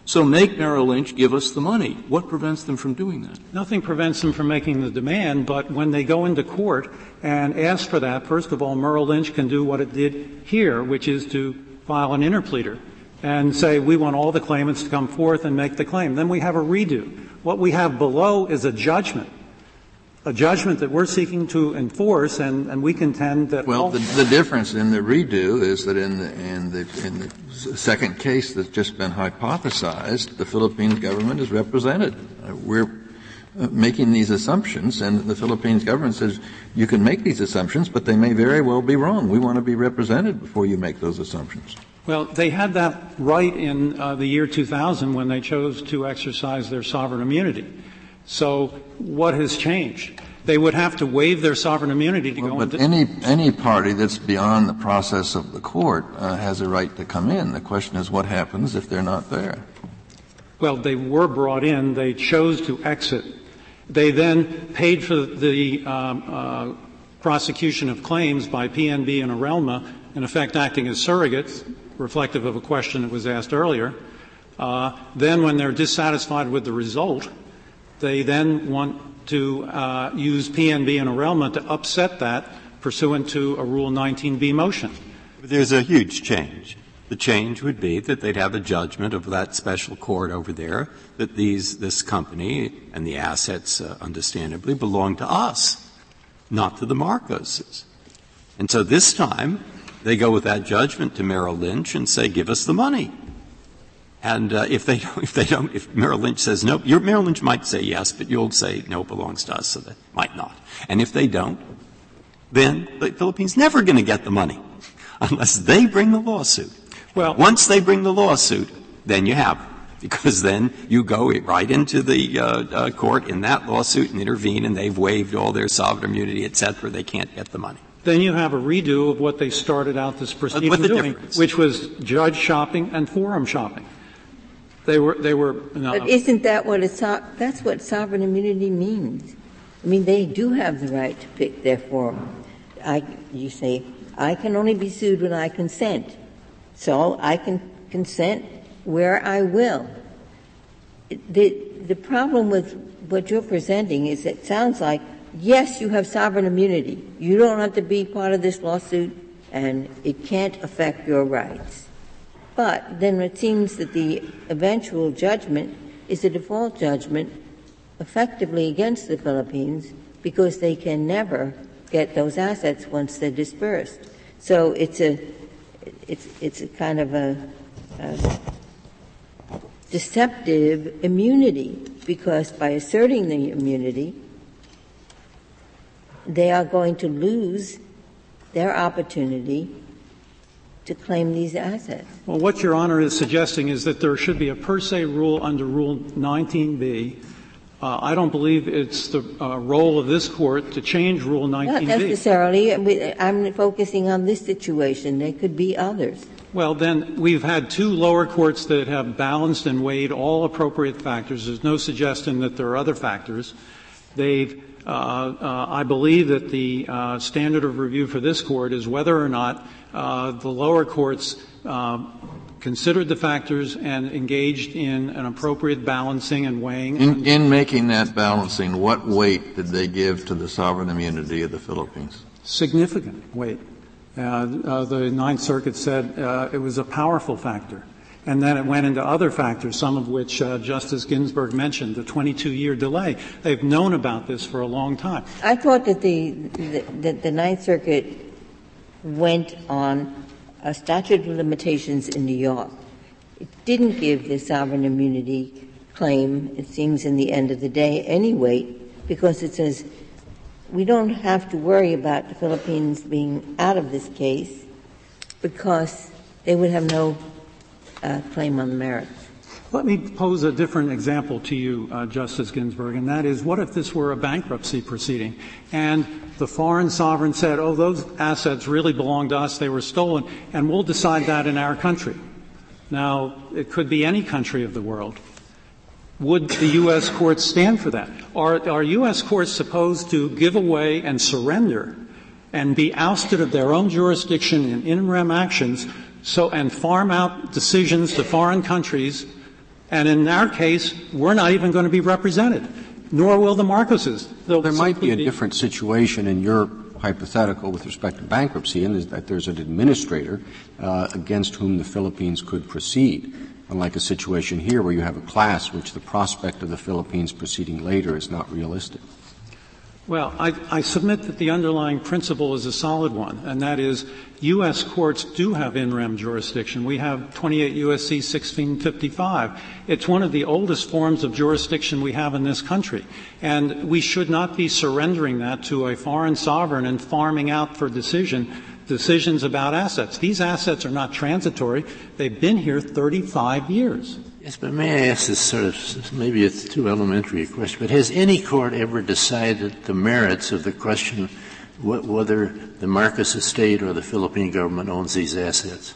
So make Merrill Lynch give us the money. What prevents them from doing that? Nothing prevents them from making the demand, but when they go into court and ask for that, first of all, Merrill Lynch can do what it did here, which is to file an interpleader and say, we want all the claimants to come forth and make the claim. Then we have a redo. What we have below is a judgment, a judgment that we're seeking to enforce, and, and we contend that — Well, the, the difference in the redo is that in the, in, the, in the second case that's just been hypothesized, the Philippines government is represented. We're making these assumptions, and the Philippines government says, you can make these assumptions, but they may very well be wrong. We want to be represented before you make those assumptions. Well, they had that right in uh, the year two thousand when they chose to exercise their sovereign immunity. So what has changed? They would have to waive their sovereign immunity to well, go but into... But any, any party that's beyond the process of the court uh, has a right to come in. The question is what happens if they're not there? Well, they were brought in. They chose to exit. They then paid for the um, uh, prosecution of claims by P N B and Arelma, in effect acting as surrogates, reflective of a question that was asked earlier. Uh, then when they're dissatisfied with the result, they then want to uh, use P N B and Arelma to upset that pursuant to a Rule nineteen B motion. There's a huge change. The change would be that they'd have a judgment of that special court over there that these this company and the assets, uh, understandably, belong to us, not to the Marcoses. And so this time, they go with that judgment to Merrill Lynch and say, give us the money. And uh, if they don't, if they don't, if Merrill Lynch says no, your Merrill Lynch might say yes, but you'll say no, it belongs to us, so they might not. And if they don't, then the Philippines never going to get the money unless they bring the lawsuit. Well, once they bring the lawsuit, then you have it, because then you go right into the uh, uh, court in that lawsuit and intervene, and they've waived all their sovereign immunity, et cetera. They can't get the money. Then you have a redo of what they started out this proceeding uh, doing, difference? Which was judge shopping and forum shopping. They were, they were. No. But isn't that what a so- that's what sovereign immunity means? I mean, they do have the right to pick their forum. I, you say, I can only be sued when I consent, so I can consent where I will. The the problem with what you're presenting is it sounds like, yes, you have sovereign immunity. You don't have to be part of this lawsuit, and it can't affect your rights. But then it seems that the eventual judgment is a default judgment effectively against the Philippines because they can never get those assets once they're dispersed. So it's a it's it's a kind of a, a deceptive immunity, because by asserting the immunity, they are going to lose their opportunity to claim these assets. Well, what Your Honor is suggesting is that there should be a per se rule under Rule nineteen B. Uh, I don't believe it's the uh, role of this Court to change Rule nineteen B. Not necessarily. I'm focusing on this situation. There could be others. Well, then, we've had two lower courts that have balanced and weighed all appropriate factors. There's no suggestion that there are other factors. They've uh, uh, I believe that the uh, standard of review for this Court is whether or not uh, the lower courts uh, considered the factors and engaged in an appropriate balancing and weighing. In, in making that balancing, what weight did they give to the sovereign immunity of the Philippines? Significant weight. Uh, uh, the Ninth Circuit said uh, it was a powerful factor. And then it went into other factors, some of which uh, Justice Ginsburg mentioned, the twenty-two year delay. They've known about this for a long time. I thought that the, the, that the Ninth Circuit went on a statute of limitations in New York. It didn't give the sovereign immunity claim, it seems, in the end of the day anyway, because it says we don't have to worry about the Philippines being out of this case because they would have no Uh, claim on the merits. Let me pose a different example to you, uh, Justice Ginsburg, and that is, what if this were a bankruptcy proceeding and the foreign sovereign said, oh, those assets really belong to us, they were stolen, and we'll decide that in our country. Now, it could be any country of the world. Would the U S courts stand for that? Are, are U S courts supposed to give away and surrender and be ousted of their own jurisdiction in in rem actions, so, and farm out decisions to foreign countries And in our case, we're not even going to be represented, nor will the Marcoses. There might be a different situation in your hypothetical with respect to bankruptcy, and that there's an administrator uh, against whom the Philippines could proceed, unlike a situation here where you have a class which the prospect of the Philippines proceeding later is not realistic. Well, I, I submit that the underlying principle is a solid one, and that is U S courts do have in rem jurisdiction. We have twenty-eight U S C sixteen fifty-five. It's one of the oldest forms of jurisdiction we have in this country, and we should not be surrendering that to a foreign sovereign and farming out for decision decisions about assets. These assets are not transitory. They've been here thirty-five years. Yes, but may I ask this sort of, maybe it's too elementary a question, but has any court ever decided the merits of the question wh- whether the Marcos estate or the Philippine government owns these assets?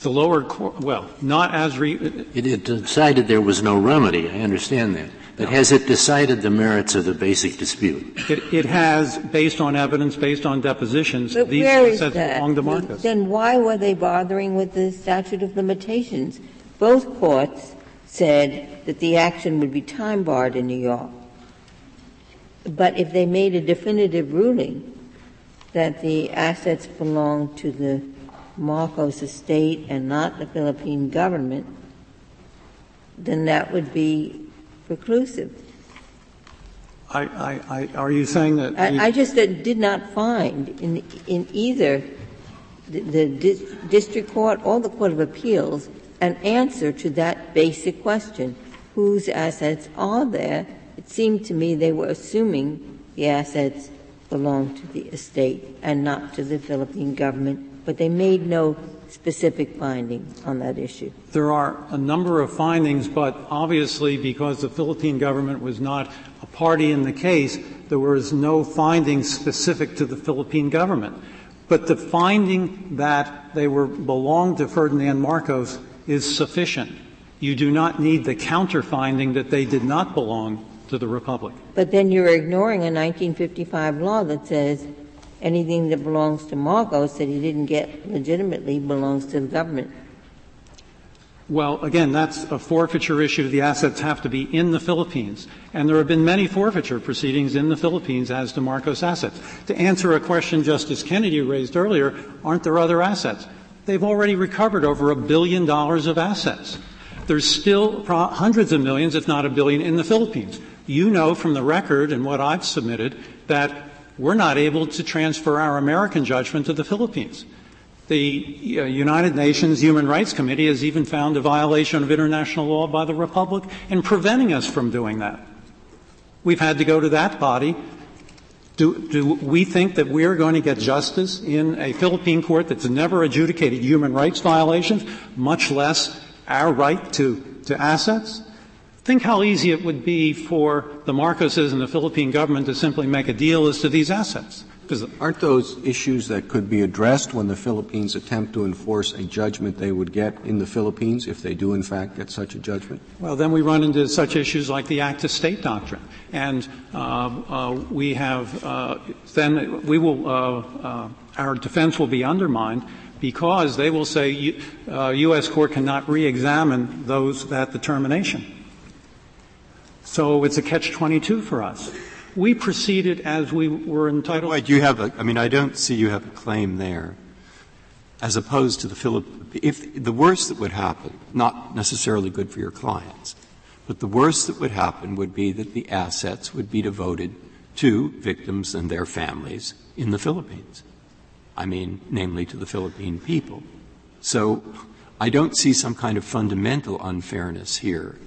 The lower court, well, not as re- it, it decided there was no remedy. I understand that. But has it decided the merits of the basic dispute? It, it has, based on evidence, based on depositions. But these assets belong to Marcos. Then why were they bothering with the statute of limitations? Both courts said that the action would be time-barred in New York. But if they made a definitive ruling that the assets belonged to the Marcos estate and not the Philippine government, then that would be preclusive. I, I, I, are you saying that? I, you I just uh, did not find in, in either the, the dis- district court or the court of appeals an answer to that basic question. Whose assets are there? It seemed to me they were assuming the assets belonged to the estate and not to the Philippine government, but they made no specific findings on that issue. There are a number of findings, but obviously because the Philippine government was not a party in the case, there was no findings specific to the Philippine government. But the finding that they were belonged to Ferdinand Marcos is sufficient. You do not need the counter-finding that they did not belong to the Republic. But then you're ignoring a nineteen fifty-five law that says anything that belongs to Marcos that he didn't get legitimately belongs to the government. Well, again, that's a forfeiture issue. The assets have to be in the Philippines. And there have been many forfeiture proceedings in the Philippines as to Marcos assets. To answer a question Justice Kennedy raised earlier, aren't there other assets? They've already recovered over a billion dollars of assets. There's still pro- hundreds of millions, if not a billion, in the Philippines. You know from the record and what I've submitted that we're not able to transfer our American judgment to the Philippines. The uh, United Nations Human Rights Committee has even found a violation of international law by the Republic in preventing us from doing that. We've had to go to that body. Do, do we think that we're going to get justice in a Philippine court that's never adjudicated human rights violations, much less our right to, to assets? Think how easy it would be for the Marcoses and the Philippine government to simply make a deal as to these assets. Aren't those issues that could be addressed when the Philippines attempt to enforce a judgment they would get in the Philippines if they do, in fact, get such a judgment? Well, then we run into such issues like the Act of State Doctrine. And uh, uh, we have uh, – then we will uh, uh, – our defense will be undermined because they will say U, uh, U S court cannot reexamine those – that determination. So it's a catch twenty-two for us. We proceeded as we were entitled. Wait, you have a, I mean, I don't see you have a claim there, as opposed to the Philippines. If the worst that would happen, not necessarily good for your clients, but the worst that would happen would be that the assets would be devoted to victims and their families in the Philippines. I mean, namely to the Philippine people. So I don't see some kind of fundamental unfairness here.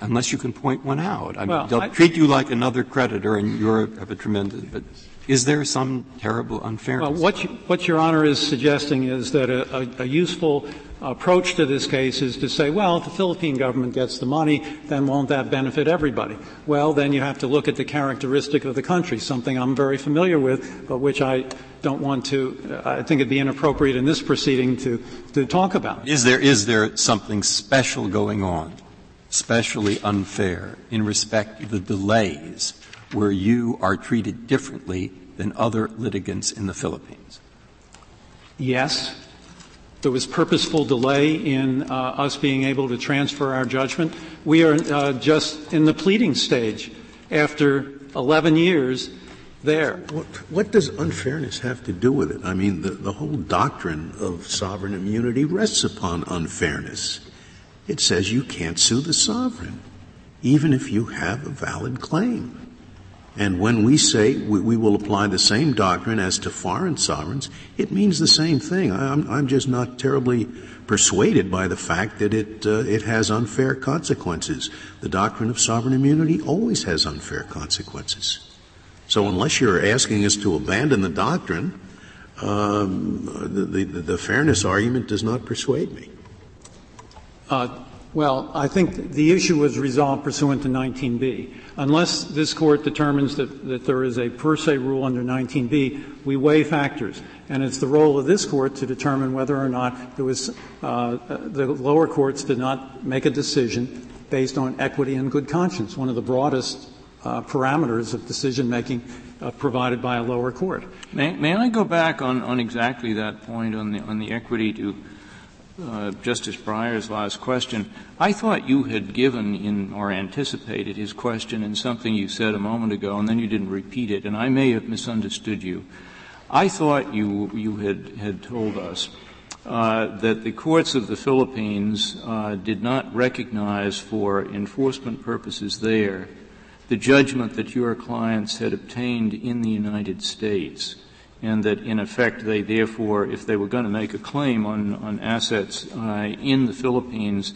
Unless you can point one out. I mean, well, they'll I, treat you like another creditor and you're have a tremendous, but is there some terrible unfairness? Well, what, you, what Your Honor is suggesting is that a, a, a useful approach to this case is to say, well, if the Philippine government gets the money, then won't that benefit everybody? Well, then you have to look at the characteristic of the country, something I'm very familiar with, but which I don't want to, I think it'd be inappropriate in this proceeding to, to talk about. Is there, is there something special going on? Especially unfair in respect to the delays where you are treated differently than other litigants in the Philippines? Yes, There was purposeful delay in uh, us being able to transfer our judgment. We are uh, just in the pleading stage after eleven years there. What, what does unfairness have to do with it? I mean, the, the whole doctrine of sovereign immunity rests upon unfairness. It says you can't sue the sovereign, even if you have a valid claim. And when we say we, we will apply the same doctrine as to foreign sovereigns, it means the same thing. I, I'm, I'm just not terribly persuaded by the fact that it uh, it has unfair consequences. The doctrine of sovereign immunity always has unfair consequences. So unless you're asking us to abandon the doctrine, um, the, the, the fairness argument does not persuade me. Uh, Well, I think the issue was resolved pursuant to nineteen B. Unless this Court determines that, that there is a per se rule under nineteen B, we weigh factors. And it's the role of this Court to determine whether or not there was uh, the lower courts did not make a decision based on equity and good conscience, one of the broadest uh, parameters of decision-making uh, provided by a lower court. May, may I go back on, on exactly that point on the, on the equity to Uh, Justice Breyer's last question? I thought you had given in or anticipated his question in something you said a moment ago, and then you didn't repeat it, and I may have misunderstood you. I thought you you had, had told us uh, that the courts of the Philippines uh, did not recognize for enforcement purposes there the judgment that your clients had obtained in the United States, and that, in effect, they therefore, if they were going to make a claim on, on assets uh, in the Philippines,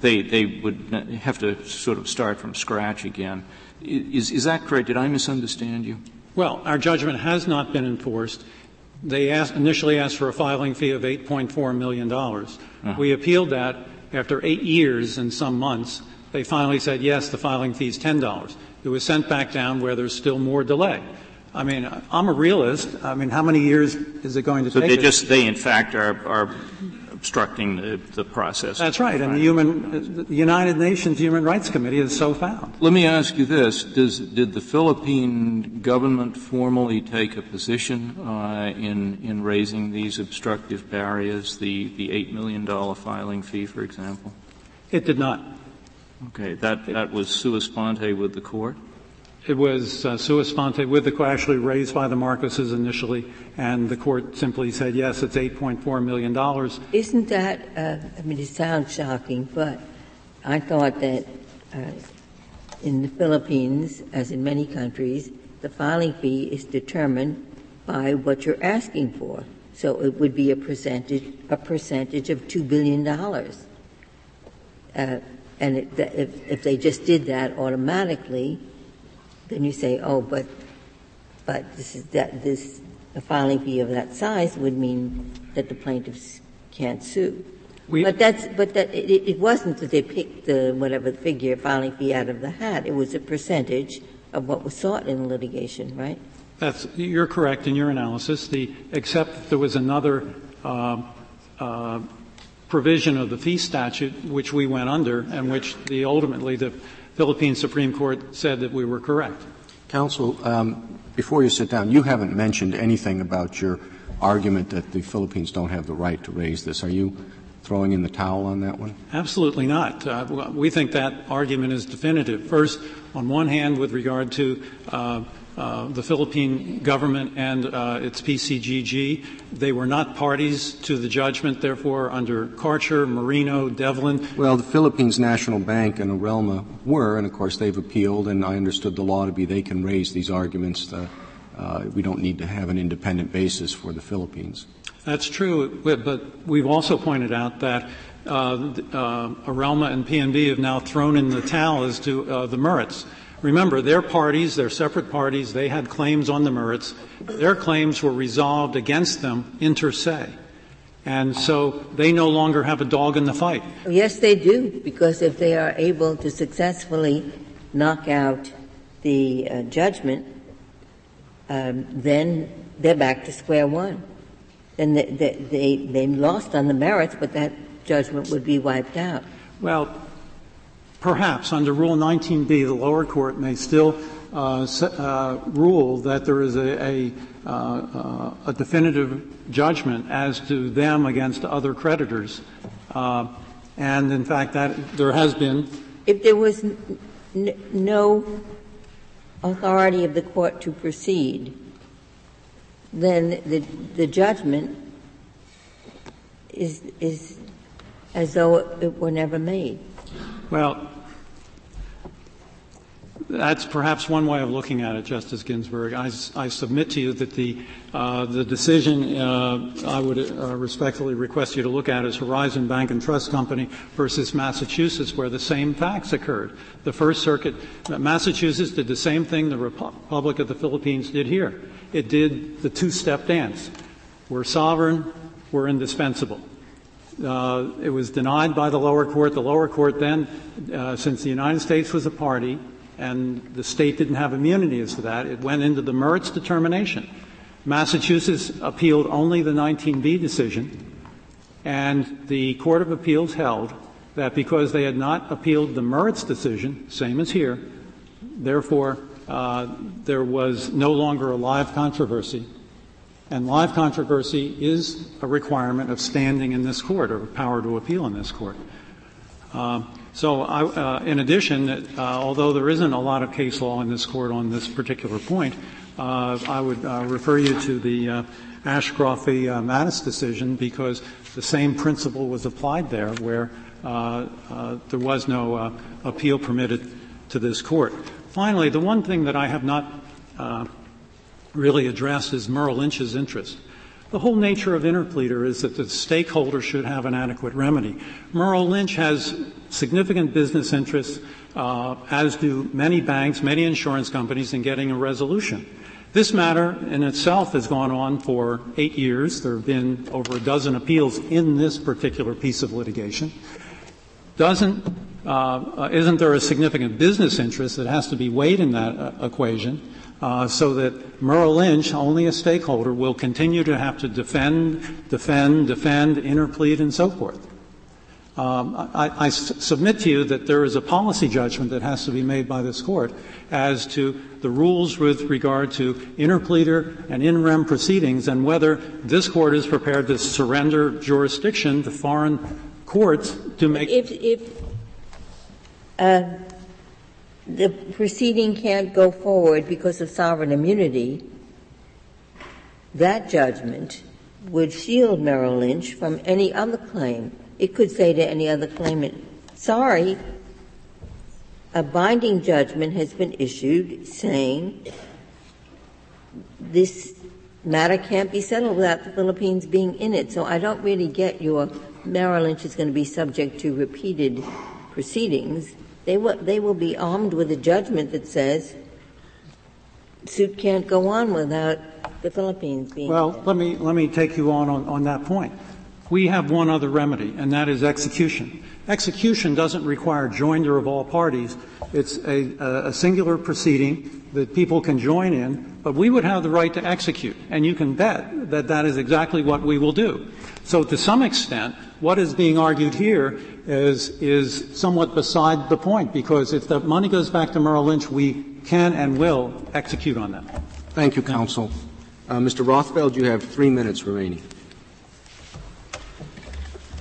they they would have to sort of start from scratch again. Is, is that correct? Did I misunderstand you? Well, our judgment has not been enforced. They asked, initially asked for a filing fee of eight point four million dollars. Uh-huh. We appealed that after eight years and some months. They finally said, yes, the filing fee is ten dollars. It was sent back down where there's still more delay. I mean, I'm a realist. I mean, how many years is it going to so take? So they just, they in fact are, are obstructing the, the process. That's right. And the human, the United Nations Human Rights Committee is so found. Let me ask you this. Does, did the Philippine government formally take a position, uh, in, in raising these obstructive barriers, the, the eight million dollars filing fee, for example? It did not. Okay. That, that was sua sponte with the court? It was uh, sua sponte with the court, actually raised by the Marcoses initially, and the court simply said, yes, it's eight point four million dollars. Isn't that, uh, I mean, it sounds shocking, but I thought that uh, in the Philippines, as in many countries, the filing fee is determined by what you're asking for. So it would be a percentage, a percentage of two billion dollars. Uh, and it, if, if they just did that automatically, then you say, oh, but but this is that this a filing fee of that size would mean that the plaintiffs can't sue. We but that's but that it, it wasn't that they picked the whatever figure filing fee out of the hat. It was a percentage of what was sought in litigation, right? That's you're correct in your analysis. The except that there was another uh, uh, provision of the fee statute which we went under, and which the ultimately the Philippine Supreme Court said that we were correct. Counsel, um, before you sit down, you haven't mentioned anything about your argument that the Philippines don't have the right to raise this. Are you throwing in the towel on that one? Absolutely not. Uh, we think that argument is definitive. First, on one hand, with regard to uh, uh, the Philippine government and uh, its P C G G, they were not parties to the judgment, therefore, under Karcher, Marino, Devlin. Well, the Philippines National Bank and Arelma were, and of course they've appealed, and I understood the law to be they can raise these arguments. The, uh, we don't need to have an independent basis for the Philippines. That's true, but we've also pointed out that uh, uh, Arelma and P N B have now thrown in the towel as to uh, the merits. Remember, they're parties, they're separate parties, they had claims on the merits. Their claims were resolved against them inter se, and so they no longer have a dog in the fight. Yes, they do, because if they are able to successfully knock out the uh, judgment, um, then they're back to square one. Then they, they, they lost on the merits, but that judgment would be wiped out. Well, perhaps under Rule nineteen B, the lower court may still uh, uh, rule that there is a, a, uh, uh, a definitive judgment as to them against other creditors. Uh, and, in fact, that there has been. If there was n- n- no authority of the court to proceed, then the, the judgment is, is as though it were never made. Well, that's perhaps one way of looking at it, Justice Ginsburg. I, I submit to you that the uh, the decision uh, I would uh, respectfully request you to look at is Horizon Bank and Trust Company versus Massachusetts, where the same facts occurred. The First Circuit, Massachusetts did the same thing the Republic of the Philippines did here. It did the two-step dance. We're sovereign, we're indispensable. Uh, it was denied by the lower court. The lower court then, uh, since the United States was a party and the state didn't have immunity as to that, it went into the merits determination. Massachusetts appealed only the nineteen B decision, and the Court of Appeals held that because they had not appealed the merits decision, same as here, therefore uh, there was no longer a live controversy. And live controversy is a requirement of standing in this court or power to appeal in this court. Uh, so, I, uh, in addition, uh, although there isn't a lot of case law in this court on this particular point, uh, I would uh, refer you to the uh, Ashcroft v. Uh, Mattis decision, because the same principle was applied there, where uh, uh, there was no uh, appeal permitted to this court. Finally, the one thing that I have not uh, really addressed is Merrill Lynch's interest. The whole nature of interpleader is that the stakeholder should have an adequate remedy. Merrill Lynch has significant business interests, uh, as do many banks, many insurance companies, in getting a resolution. This matter in itself has gone on for eight years. There have been over a dozen appeals in this particular piece of litigation. Doesn't, uh, isn't there a significant business interest that has to be weighed in that uh, equation? Uh, so that Merrill Lynch, only a stakeholder, will continue to have to defend, defend, defend, interplead, and so forth. Um, I, I s- submit to you that there is a policy judgment that has to be made by this court as to the rules with regard to interpleader and in rem proceedings, and whether this court is prepared to surrender jurisdiction to foreign courts to make. If, if uh the proceeding can't go forward because of sovereign immunity, that judgment would shield Merrill Lynch from any other claim. It could say to any other claimant, sorry, a binding judgment has been issued saying this matter can't be settled without the Philippines being in it. So I don't really get your Merrill Lynch is going to be subject to repeated proceedings. They will, they will be armed with a judgment that says suit can't go on without the Philippines being. Well, there. let me let me take you on, on on that point. We have one other remedy, and that is execution. Execution doesn't require joinder of all parties. It's a, a, a singular proceeding that people can join in, but we would have the right to execute, and you can bet that that is exactly what we will do. So to some extent, what is being argued here is, is somewhat beside the point, because if the money goes back to Merrill Lynch, we can and will execute on that. Thank you, counsel. Uh, Mister Rothfeld, you have three minutes remaining.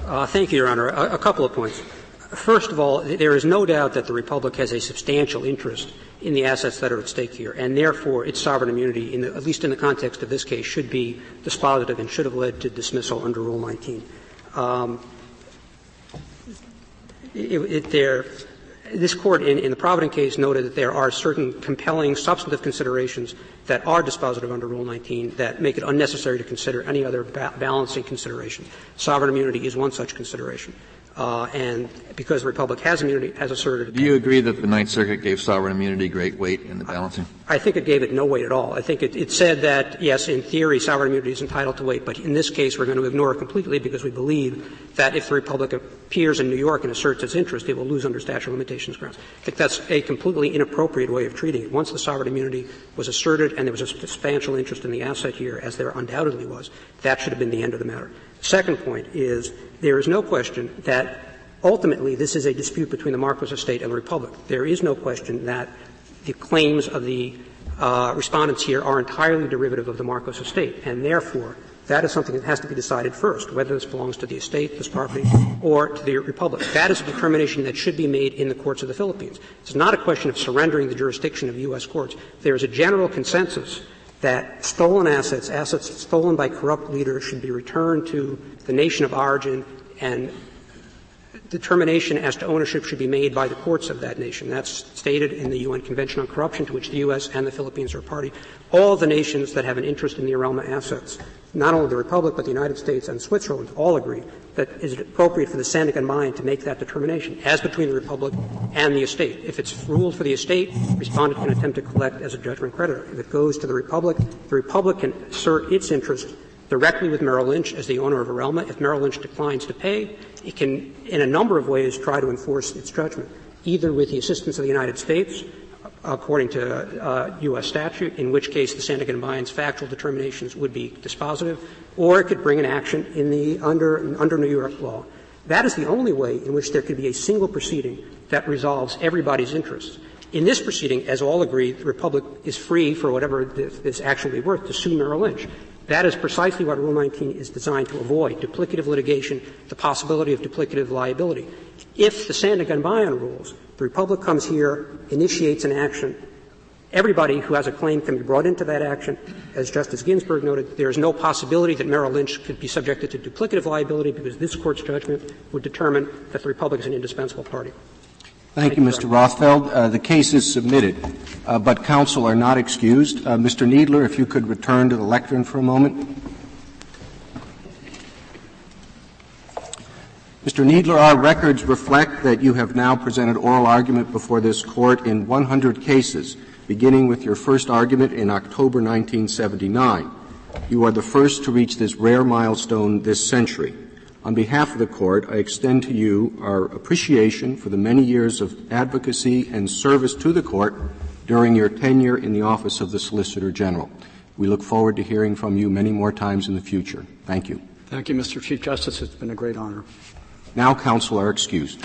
Uh, thank you, Your Honor. A, a couple of points. First of all, there is no doubt that the Republic has a substantial interest in the assets that are at stake here, and therefore its sovereign immunity, in the, at least in the context of this case, should be dispositive and should have led to dismissal under Rule nineteen. Um, it, it, there, this Court in, in the Provident case noted that there are certain compelling substantive considerations that are dispositive under Rule nineteen that make it unnecessary to consider any other ba- balancing consideration. Sovereign immunity is one such consideration. Uh, and because the Republic has immunity, has asserted. Do you agree that the Ninth Circuit gave sovereign immunity great weight in the balancing? I, I think it gave it no weight at all. I think it, it said that, yes, in theory, sovereign immunity is entitled to weight, but in this case, we're going to ignore it completely because we believe that if the Republic appears in New York and asserts its interest, it will lose under statute of limitations grounds. I think that's a completely inappropriate way of treating it. Once the sovereign immunity was asserted and there was a substantial interest in the asset here, as there undoubtedly was, that should have been the end of the matter. Second point is there is no question that ultimately this is a dispute between the Marcos estate and the Republic. There is no question that the claims of the uh, respondents here are entirely derivative of the Marcos estate, and therefore that is something that has to be decided first, whether this belongs to the estate, this property, or to the Republic. That is a determination that should be made in the courts of the Philippines. It's not a question of surrendering the jurisdiction of U S courts. There is a general consensus that stolen assets, assets stolen by corrupt leaders, should be returned to the nation of origin, and determination as to ownership should be made by the courts of that nation. That's stated in the U N Convention on Corruption, to which the U S and the Philippines are party. All the nations that have an interest in the Arelma assets, not only the Republic, but the United States and Switzerland, all agree that it is appropriate for the Sandiganbayan to make that determination, as between the Republic and the estate. If it's ruled for the estate, respondent can attempt to collect as a judgment creditor. If it goes to the Republic, the Republic can assert its interest directly with Merrill Lynch as the owner of Arelma. If Merrill Lynch declines to pay, it can, in a number of ways, try to enforce its judgment, either with the assistance of the United States, according to uh, U S statute, in which case the Sandiganbayan's factual determinations would be dispositive, or it could bring an action in the under under New York law. That is the only way in which there could be a single proceeding that resolves everybody's interests. In this proceeding, as all agree, the Republic is free, for whatever this, this action will be worth, to sue Merrill Lynch. That is precisely what Rule nineteen is designed to avoid: duplicative litigation, the possibility of duplicative liability. If the Sandiganbayan rules, the Republic comes here, initiates an action. Everybody who has a claim can be brought into that action. As Justice Ginsburg noted, there is no possibility that Merrill Lynch could be subjected to duplicative liability, because this Court's judgment would determine that the Republic is an indispensable party. Thank, Thank you, Mister Rothfeld. Uh, the case is submitted, uh, but counsel are not excused. Uh, Mister Needler, if you could return to the lectern for a moment. Mister Needler, our records reflect that you have now presented oral argument before this Court in one hundred cases, beginning with your first argument in October nineteen seventy-nine. You are the first to reach this rare milestone this century. On behalf of the Court, I extend to you our appreciation for the many years of advocacy and service to the Court during your tenure in the Office of the Solicitor General. We look forward to hearing from you many more times in the future. Thank you. Thank you, Mister Chief Justice. It's been a great honor. Now counsel are excused.